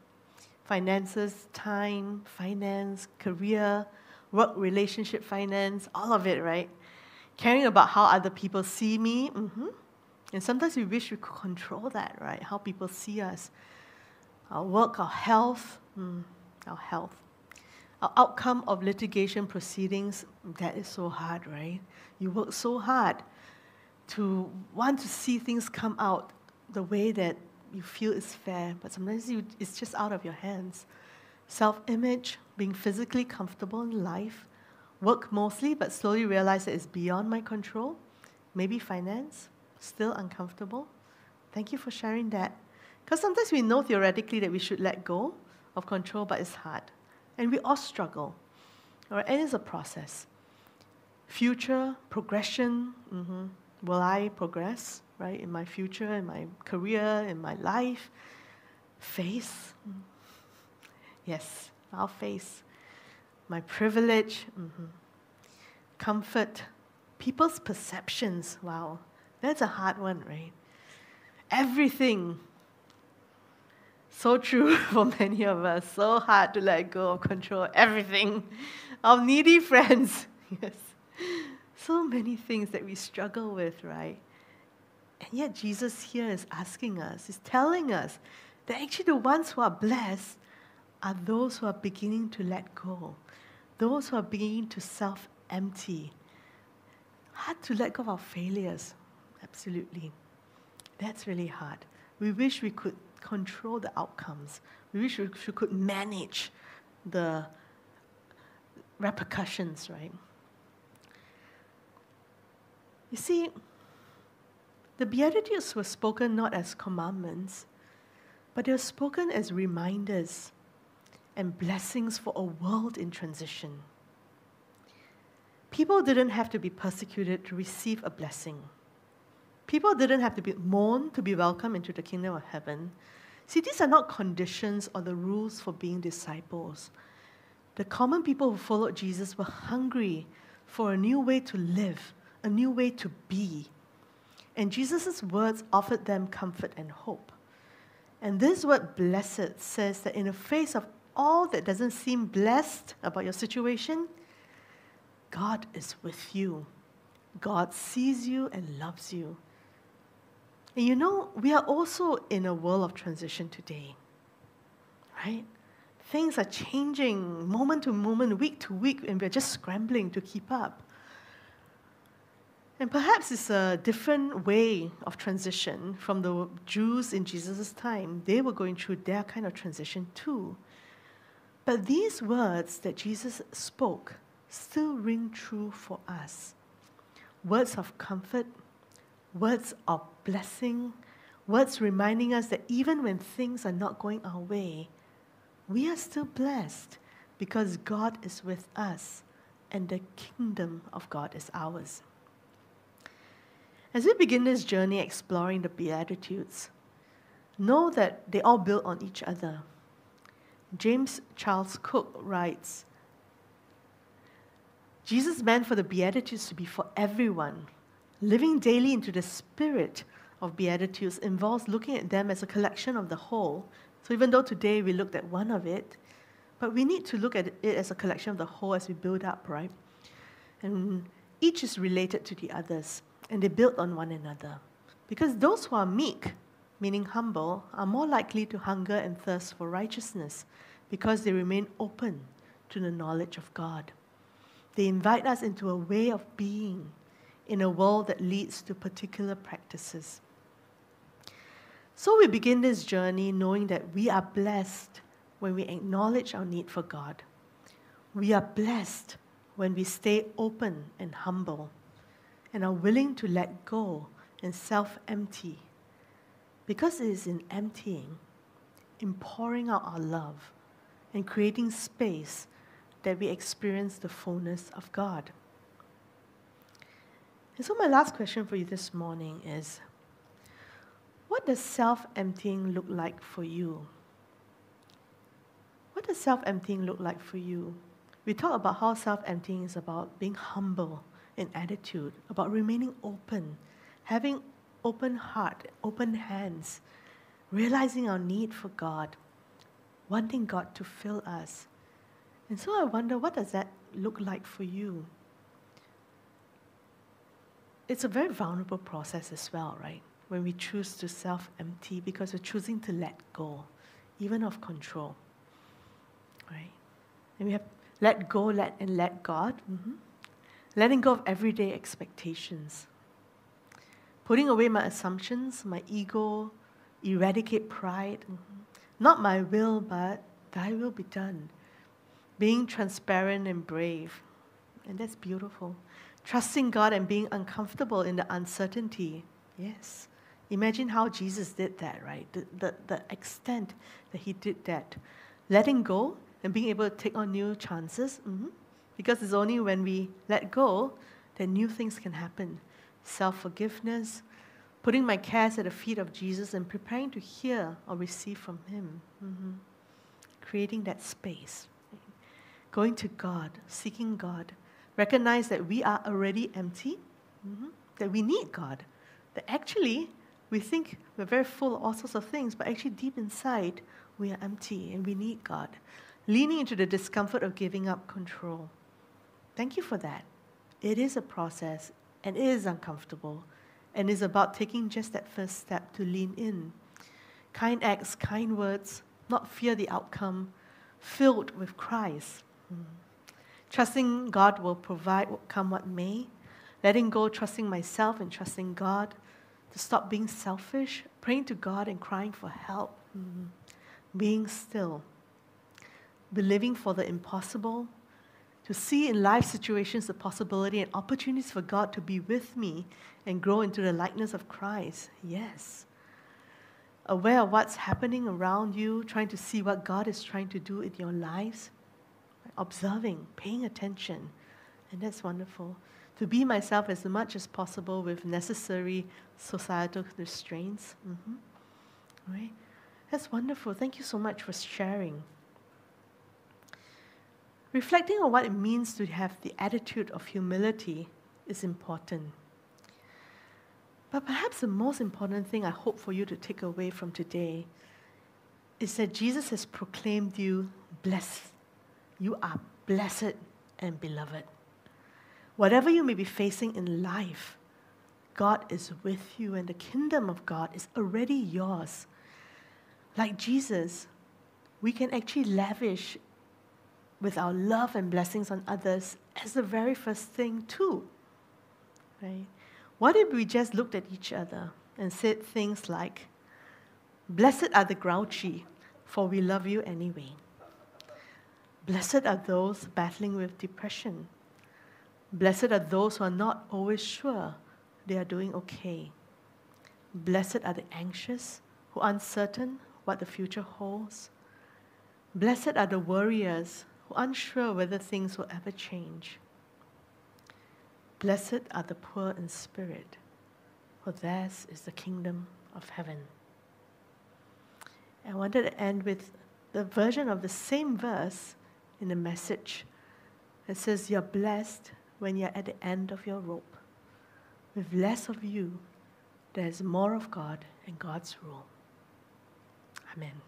Finances, time, finance, career, work, relationship, finance, all of it, right? Caring about how other people see me. Mm-hmm. And sometimes we wish we could control that, right? How people see us. Our work, our health, mm, our health. Our outcome of litigation proceedings, that is so hard, right? You work so hard to want to see things come out the way that you feel is fair, but sometimes you, it's just out of your hands. Self-image, being physically comfortable in life, work mostly, but slowly realize that it's beyond my control. Maybe finance, still uncomfortable. Thank you for sharing that. Because sometimes we know theoretically that we should let go of control, but it's hard. And we all struggle. Right? And it's a process. Future, progression. Mm-hmm. Will I progress, right, in my future, in my career, in my life? Face. Mm. Yes, I'll face. My privilege, mm-hmm. Comfort, people's perceptions, wow, that's a hard one, right? Everything, so true for many of us, so hard to let go of control, everything. Our needy friends, yes, so many things that we struggle with, right? And yet Jesus here is asking us, he's telling us that actually the ones who are blessed are those who are beginning to let go, those who are beginning to self-empty. Hard to let go of our failures, absolutely. That's really hard. We wish we could control the outcomes. We wish we could manage the repercussions, right? You see, the Beatitudes were spoken not as commandments, but they were spoken as reminders and blessings for a world in transition. People didn't have to be persecuted to receive a blessing. People didn't have to be mourned to be welcomed into the kingdom of heaven. See, these are not conditions or the rules for being disciples. The common people who followed Jesus were hungry for a new way to live, a new way to be. And Jesus' words offered them comfort and hope. And this word blessed says that in the face of all that doesn't seem blessed about your situation, God is with you, God sees you and loves you. And you know, we are also in a world of transition today, right? Things are changing moment to moment, week to week, and we're just scrambling to keep up. And perhaps it's a different way of transition from the Jews in Jesus' time. They were going through their kind of transition too. But these words that Jesus spoke still ring true for us. Words of comfort, words of blessing, words reminding us that even when things are not going our way, we are still blessed because God is with us and the kingdom of God is ours. As we begin this journey exploring the Beatitudes, know that they all build on each other. James Charles Cook writes, Jesus meant for the Beatitudes to be for everyone. Living daily into the spirit of Beatitudes involves looking at them as a collection of the whole. So even though today we looked at one of it, but we need to look at it as a collection of the whole as we build up, right? And each is related to the others, and they build on one another. Because those who are meek, meaning humble, are more likely to hunger and thirst for righteousness because they remain open to the knowledge of God. They invite us into a way of being in a world that leads to particular practices. So we begin this journey knowing that we are blessed when we acknowledge our need for God. We are blessed when we stay open and humble and are willing to let go and self-empty, because it is in emptying, in pouring out our love and creating space that we experience the fullness of God. And so my last question for you this morning is, what does self-emptying look like for you? What does self-emptying look like for you? We talk about how self-emptying is about being humble in attitude, about remaining open, having open heart, open hands, realizing our need for God, wanting God to fill us. And so I wonder, what does that look like for you? It's a very vulnerable process as well, right? When we choose to self-empty, because we're choosing to let go, even of control, right? And we have let go, let and let God. Mm-hmm. Letting go of everyday expectations. Putting away my assumptions, my ego, eradicate pride. Mm-hmm. Not my will, but thy will be done. Being transparent and brave. And that's beautiful. Trusting God and being uncomfortable in the uncertainty. Yes. Imagine how Jesus did that, right? The, the, the extent that he did that. Letting go and being able to take on new chances. Mm-hmm. Because it's only when we let go that new things can happen. Self-forgiveness, putting my cares at the feet of Jesus and preparing to hear or receive from him. Mm-hmm. Creating that space. Going to God, seeking God. Recognize that we are already empty, mm-hmm. that we need God. That actually, we think we're very full of all sorts of things, but actually deep inside, we are empty and we need God. Leaning into the discomfort of giving up control. Thank you for that. It is a process, and it is uncomfortable, and is about taking just that first step to lean in. Kind acts, kind words, not fear the outcome, filled with Christ. Mm. Trusting God will provide, come what may. Letting go, trusting myself and trusting God. To stop being selfish, praying to God and crying for help. Mm. Being still. Believing for the impossible. To see in life situations the possibility and opportunities for God to be with me and grow into the likeness of Christ. Yes. Aware of what's happening around you, trying to see what God is trying to do in your lives. Observing, paying attention, and that's wonderful. To be myself as much as possible with necessary societal restraints. Mm-hmm. All right. That's wonderful. Thank you so much for sharing. Reflecting on what it means to have the attitude of humility is important. But perhaps the most important thing I hope for you to take away from today is that Jesus has proclaimed you blessed. You are blessed and beloved. Whatever you may be facing in life, God is with you, and the kingdom of God is already yours. Like Jesus, we can actually lavish with our love and blessings on others as the very first thing too. Right? What if we just looked at each other and said things like, "Blessed are the grouchy, for we love you anyway. Blessed are those battling with depression. Blessed are those who are not always sure they are doing okay. Blessed are the anxious, who are uncertain what the future holds. Blessed are the worriers, who are unsure whether things will ever change. Blessed are the poor in spirit, for theirs is the kingdom of heaven." I wanted to end with the version of the same verse in the Message. It says, "You're blessed when you're at the end of your rope. With less of you, there is more of God and God's rule." Amen.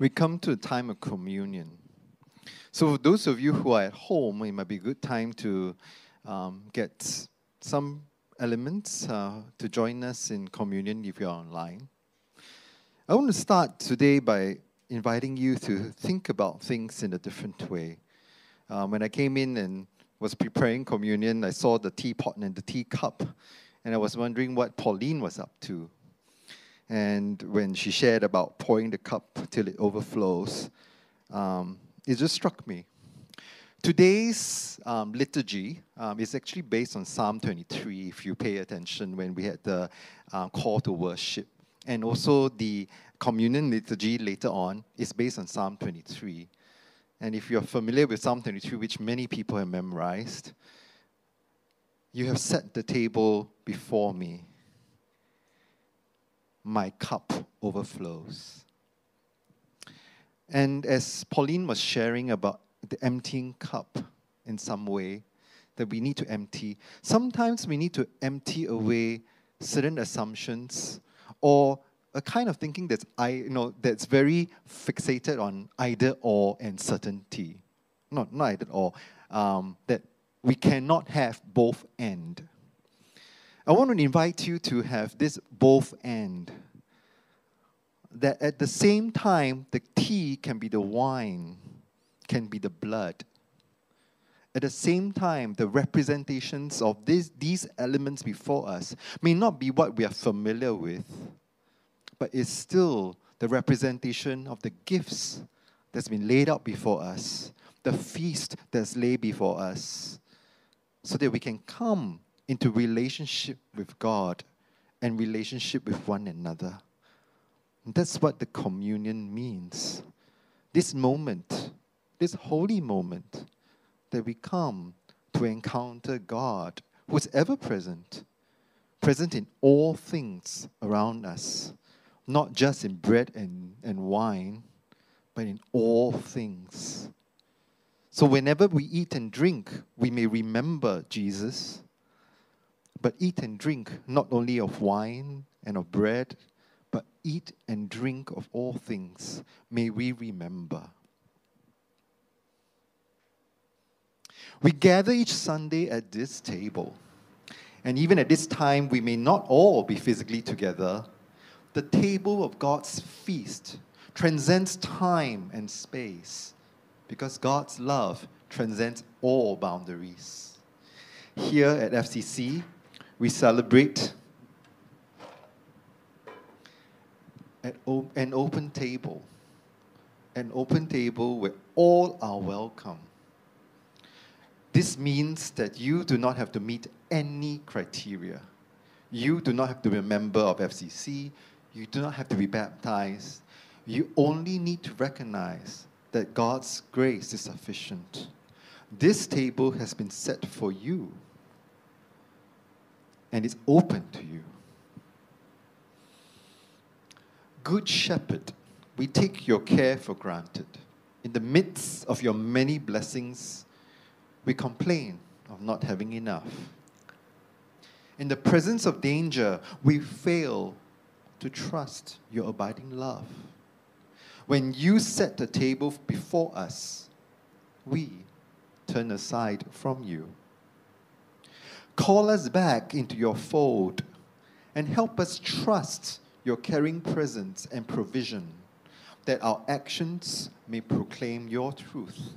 We come to the time of communion. So for those of you who are at home, it might be a good time to um, get some elements uh, to join us in communion if you're online. I want to start today by inviting you to think about things in a different way. Um, when I came in and was preparing communion, I saw the teapot and the teacup, and I was wondering what Pauline was up to. And when she shared about pouring the cup till it overflows, um, it just struck me. Today's um, liturgy um, is actually based on Psalm twenty-three, if you pay attention when we had the uh, call to worship. And also the communion liturgy later on is based on Psalm twenty-three. And if you're familiar with Psalm twenty-three, which many people have memorized, "You have set the table before me. My cup overflows." And as Pauline was sharing about the emptying cup in some way, that we need to empty, sometimes we need to empty away certain assumptions or a kind of thinking that's, I, you know, that's very fixated on either or and certainty. Not, not either or, um, that we cannot have both and. I want to invite you to have this both and, that at the same time, the tea can be the wine, can be the blood. At the same time, the representations of this, these elements before us may not be what we are familiar with, but it's still the representation of the gifts that's been laid out before us, the feast that's laid before us, so that we can come into relationship with God and relationship with one another. And that's what the communion means. This moment, this holy moment, that we come to encounter God, who is ever present, present in all things around us, not just in bread and, and wine, but in all things. So whenever we eat and drink, we may remember Jesus, but eat and drink not only of wine and of bread, but eat and drink of all things. May we remember. We gather each Sunday at this table. And even at this time, we may not all be physically together. The table of God's feast transcends time and space, because God's love transcends all boundaries. Here at F C C, we celebrate at an open table, an open table where all are welcome. This means that you do not have to meet any criteria. You do not have to be a member of F C C. You do not have to be baptized. You only need to recognize that God's grace is sufficient. This table has been set for you, and it's open to you. Good Shepherd, we take your care for granted. In the midst of your many blessings, we complain of not having enough. In the presence of danger, we fail to trust your abiding love. When you set the table before us, we turn aside from you. Call us back into your fold and help us trust your caring presence and provision, that our actions may proclaim your truth.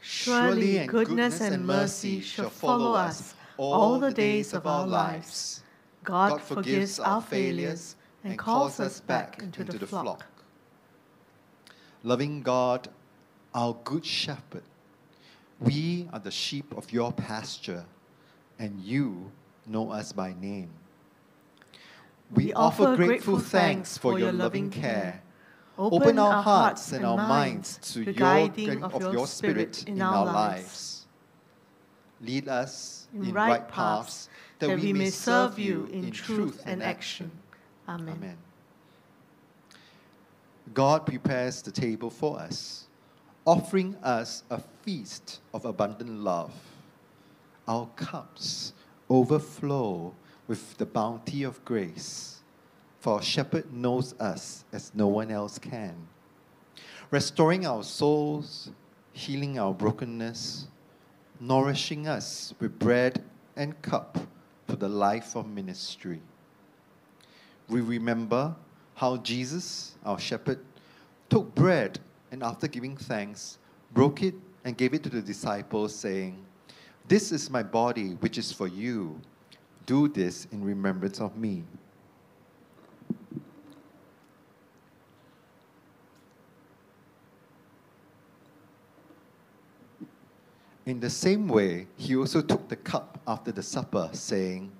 Surely and goodness and mercy shall follow us all the days of our lives. God forgives our failures and calls us back into the flock. Loving God, our good shepherd, we are the sheep of your pasture, and you know us by name. We offer grateful thanks for your loving care. Open our hearts and our minds to your guiding of your Spirit in our lives. Lead us in right paths that we may serve you in truth and action. Amen. Amen. God prepares the table for us, offering us a feast of abundant love. Our cups overflow with the bounty of grace, for our shepherd knows us as no one else can, restoring our souls, healing our brokenness, nourishing us with bread and cup to the life of ministry. We remember how Jesus, our shepherd, took bread and, after giving thanks, broke it and gave it to the disciples, saying, "This is my body, which is for you. Do this in remembrance of me." In the same way, he also took the cup after the supper, saying,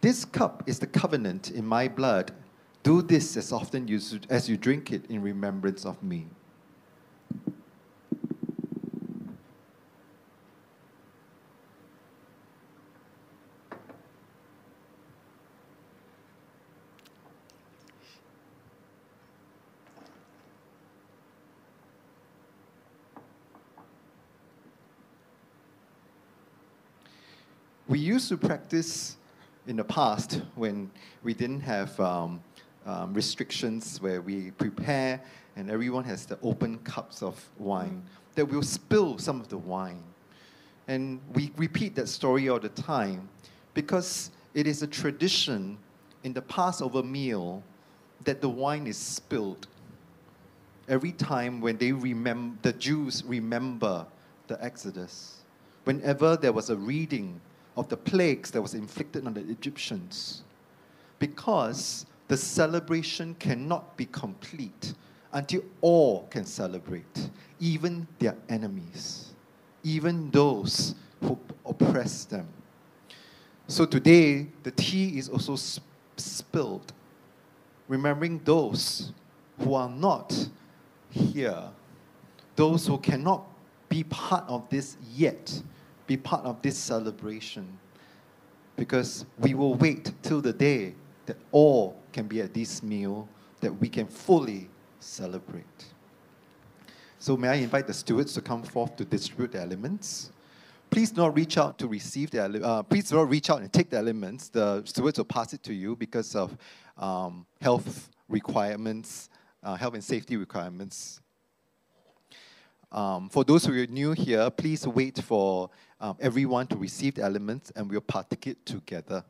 "This cup is the covenant in my blood. Do this as often as you drink it in remembrance of me." We used to practice in the past, when we didn't have um, um, restrictions, where we prepare and everyone has the open cups of wine, mm. that we'll spill some of the wine. And we repeat that story all the time because it is a tradition in the Passover meal that the wine is spilled every time when they remember, the Jews remember the Exodus. Whenever there was a reading of the plagues that was inflicted on the Egyptians, because the celebration cannot be complete until all can celebrate, even their enemies, even those who oppress them. So today, the tea is also sp- spilled, remembering those who are not here, those who cannot be part of this yet, be part of this celebration, because we will wait till the day that all can be at this meal, that we can fully celebrate. So may I invite the stewards to come forth to distribute the elements. Please do not reach out to receive the uh, please do not reach out and take the elements. The stewards will pass it to you because of um, health requirements, uh, health and safety requirements. Um, for those who are new here, please wait for um, everyone to receive the elements and we'll partake it together.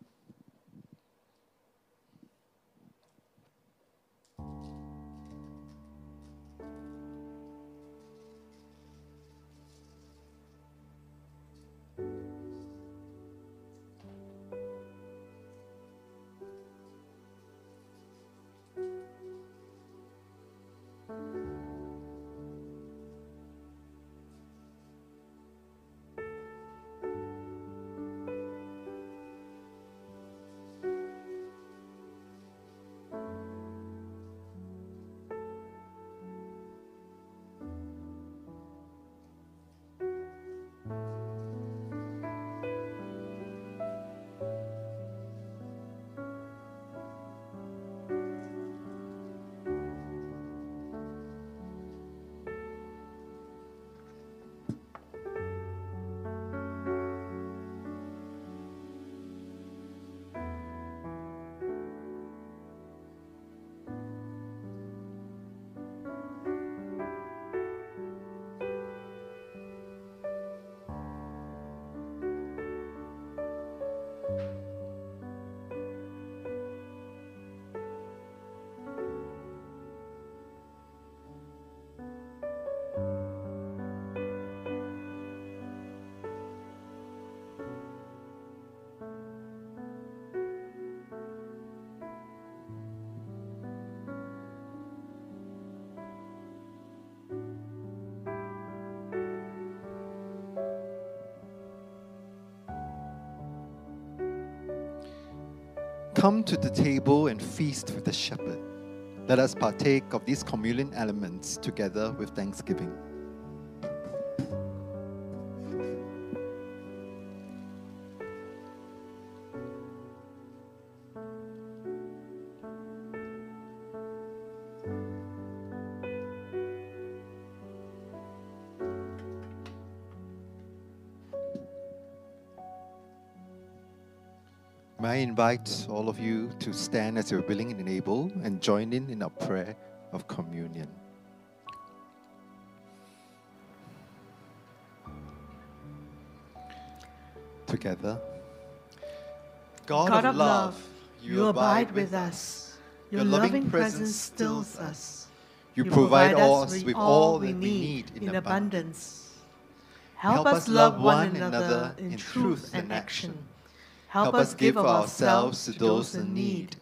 Come to the table and feast with the shepherd. Let us partake of these communion elements together with thanksgiving. I invite all of you to stand as you're willing and able and join in in our prayer of communion. Together. God, God of, of love, love, you abide with us. Your loving presence stills us. You provide us with all that we need in abundance. Help us love one another in truth and action. Help us give of ourselves to those in need,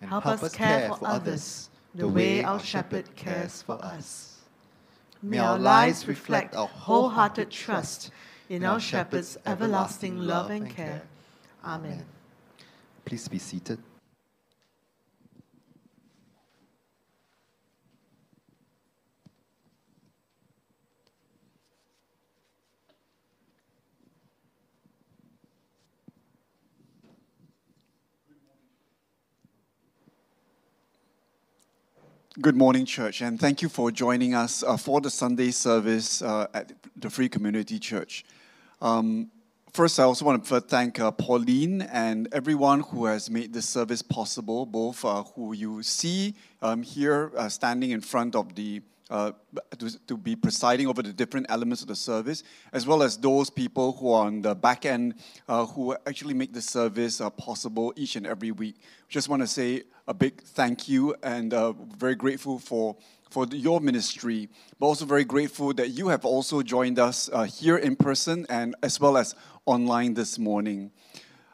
and help us care for others the way our shepherd cares for us. May our lives reflect our wholehearted trust in our shepherd's everlasting love and care. Amen. Please be seated. Good morning, church, and thank you for joining us uh, for the Sunday service uh, at the Free Community Church. Um, first, I also want to thank uh, Pauline and everyone who has made this service possible, both uh, who you see um, here uh, standing in front of the, uh, to, to be presiding over the different elements of the service, as well as those people who are on the back end uh, who actually make the service uh, possible each and every week. Just want to say a big thank you, and uh, very grateful for, for your ministry, but also very grateful that you have also joined us uh, here in person and as well as online this morning.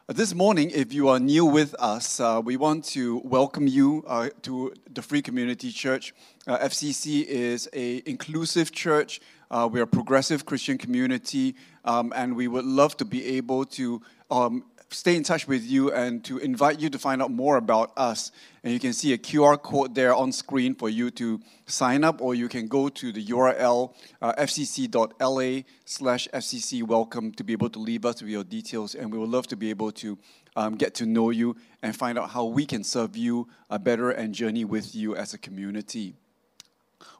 This morning, if you are new with us, uh, we want to welcome you uh, to the Free Community Church. Uh, F C C is an inclusive church. Uh, we are a progressive Christian community, um, and we would love to be able to um, stay in touch with you and to invite you to find out more about us. And you can see a Q R code there on screen for you to sign up, or you can go to the U R L uh, f c c dot l a slash f c c welcome to be able to leave us with your details, and we would love to be able to um, get to know you and find out how we can serve you uh, better and journey with you as a community.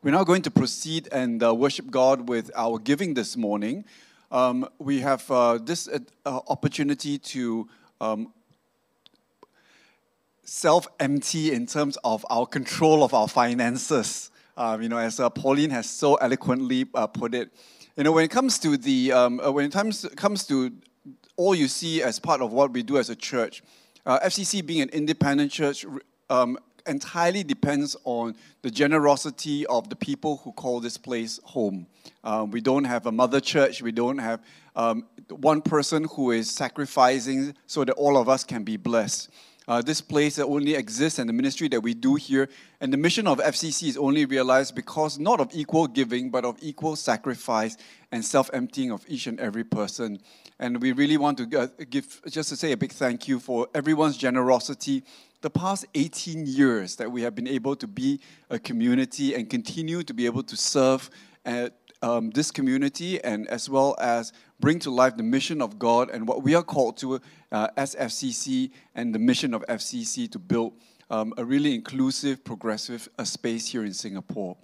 We're now going to proceed and uh, worship God with our giving this morning. Um, we have uh, this uh, opportunity to um, self-empty in terms of our control of our finances. Um, you know, as uh, Pauline has so eloquently uh, put it. You know, when it comes to the um, uh, when it comes comes to all you see as part of what we do as a church, uh, F C C being an independent church um, entirely depends on the generosity of the people who call this place home. Uh, we don't have a mother church. We don't have um, one person who is sacrificing so that all of us can be blessed. Uh, this place that only exists and the ministry that we do here and the mission of F C C is only realized because not of equal giving, but of equal sacrifice and self-emptying of each and every person. And we really want to give, just to say a big thank you for everyone's generosity. The past eighteen years that we have been able to be a community and continue to be able to serve at, um, this community, and as well as bring to life the mission of God and what we are called to uh, as F C C, and the mission of F C C to build um, a really inclusive, progressive uh, space here in Singapore.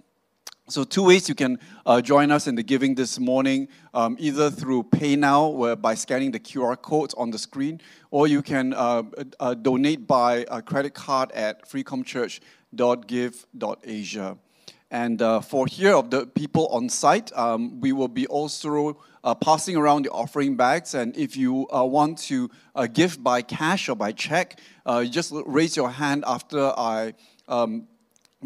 So two ways you can uh, join us in the giving this morning, um, either through PayNow where by scanning the Q R codes on the screen, or you can uh, uh, donate by a credit card at free com church dot give dot asia. And uh, for here of the people on site, um, we will be also uh, passing around the offering bags. And if you uh, want to uh, give by cash or by check, uh, just raise your hand after I um,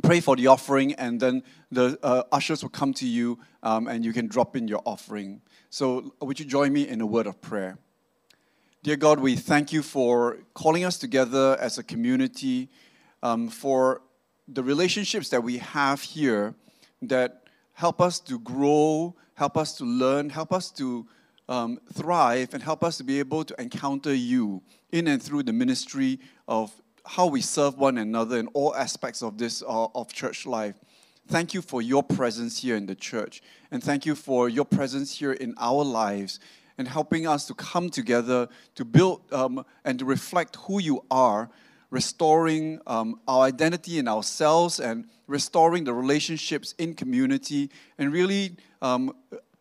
pray for the offering, and then the uh, ushers will come to you um, and you can drop in your offering. So would you join me in a word of prayer? Dear God, we thank you for calling us together as a community, um, for the relationships that we have here that help us to grow, help us to learn, help us to um, thrive, and help us to be able to encounter you in and through the ministry of how we serve one another in all aspects of this, uh, of church life. Thank you for your presence here in the church, and thank you for your presence here in our lives and helping us to come together to build um, and to reflect who you are, restoring um, our identity in ourselves and restoring the relationships in community, and really um,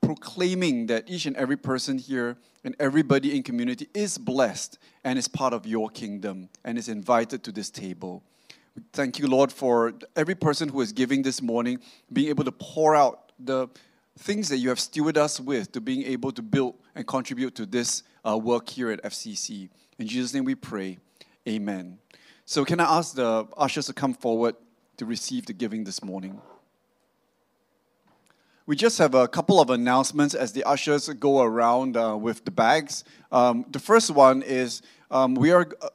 proclaiming that each and every person here and everybody in community is blessed and is part of your kingdom and is invited to this table. Thank you, Lord, for every person who is giving this morning, being able to pour out the things that you have stewarded us with to being able to build and contribute to this uh, work here at F C C. In Jesus' name we pray. Amen. So can I ask the ushers to come forward to receive the giving this morning? We just have a couple of announcements as the ushers go around uh, with the bags. Um, the first one is um, we are... Uh,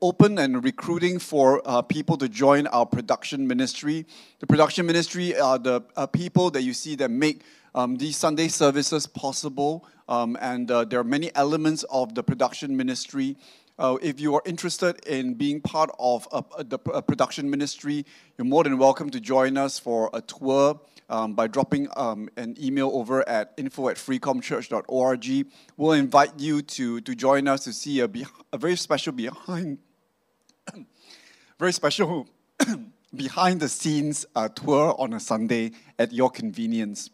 open and recruiting for uh, people to join our production ministry. The production ministry are the uh, people that you see that make um, these Sunday services possible, um, and uh, there are many elements of the production ministry. Uh, if you are interested in being part of uh, the uh, production ministry, you're more than welcome to join us for a tour um, by dropping um, an email over at info at freecomchurch dot org. We'll invite you to, to join us to see a, beh a very special behind, very special behind-the-scenes uh, tour on a Sunday at your convenience.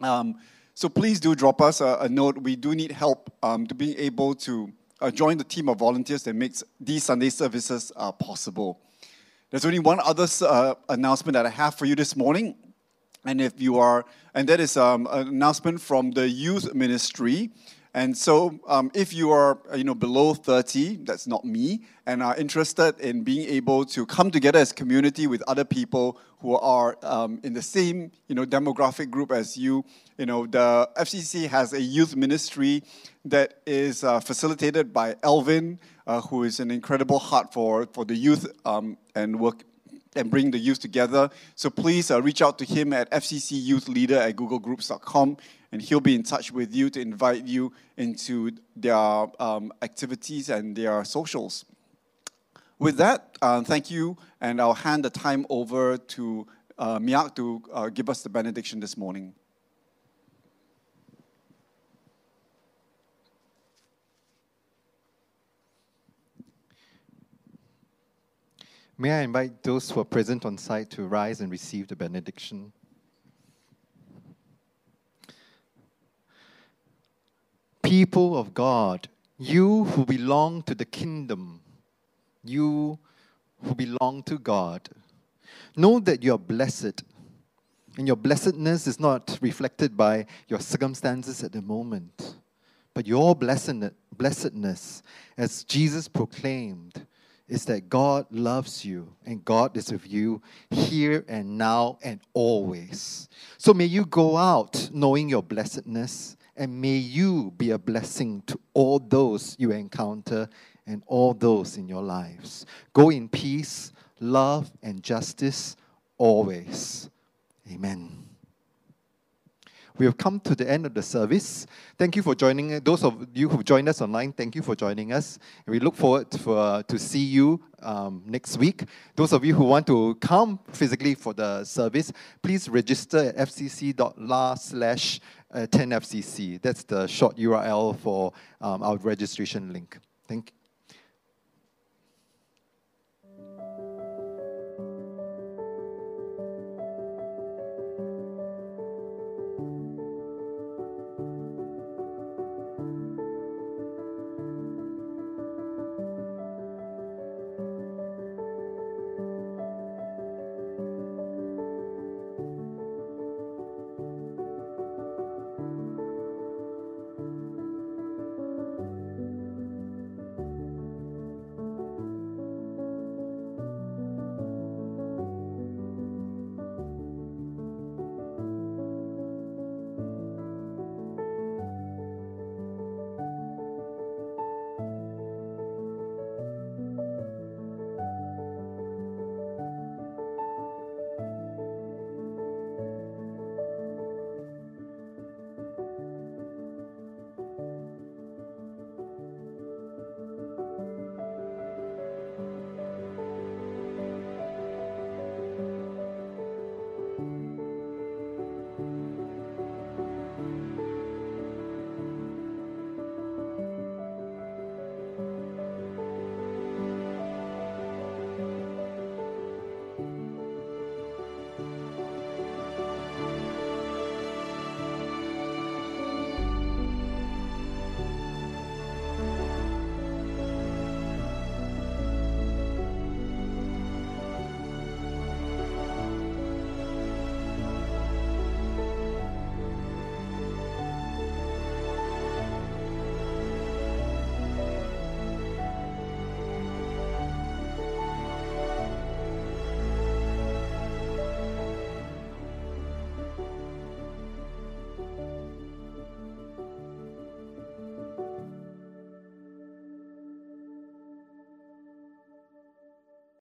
Um, so please do drop us a, a note. We do need help um, to being able to Uh, join the team of volunteers that makes these Sunday services uh, possible. There's only one other uh, announcement that I have for you this morning, and if you are, and that is um, an announcement from the youth ministry. And so, um, if you are, you know, below thirty, that's not me, and are interested in being able to come together as community with other people who are um, in the same, you know, demographic group as you, you know, the F C C has a youth ministry that is uh, facilitated by Elvin, uh, who is an incredible heart for for the youth um, and work and bring the youth together. So please uh, reach out to him at f c c youth leader at google groups dot com, and he'll be in touch with you to invite you into their um, activities and their socials. With that, uh, thank you, and I'll hand the time over to uh, Miyak to uh, give us the benediction this morning. May I invite those who are present on site to rise and receive the benediction. People of God, you who belong to the kingdom, you who belong to God, know that you are blessed, and your blessedness is not reflected by your circumstances at the moment, but your blessedness, as Jesus proclaimed, is that God loves you and God is with you here and now and always. So may you go out knowing your blessedness, and may you be a blessing to all those you encounter and all those in your lives. Go in peace, love, and justice always. Amen. We have come to the end of the service. Thank you for joining. Those of you who joined us online, thank you for joining us. And we look forward to, uh, to see you um, next week. Those of you who want to come physically for the service, please register at f c c dot l a slash ten f c c. That's the short U R L for um, our registration link. Thank you.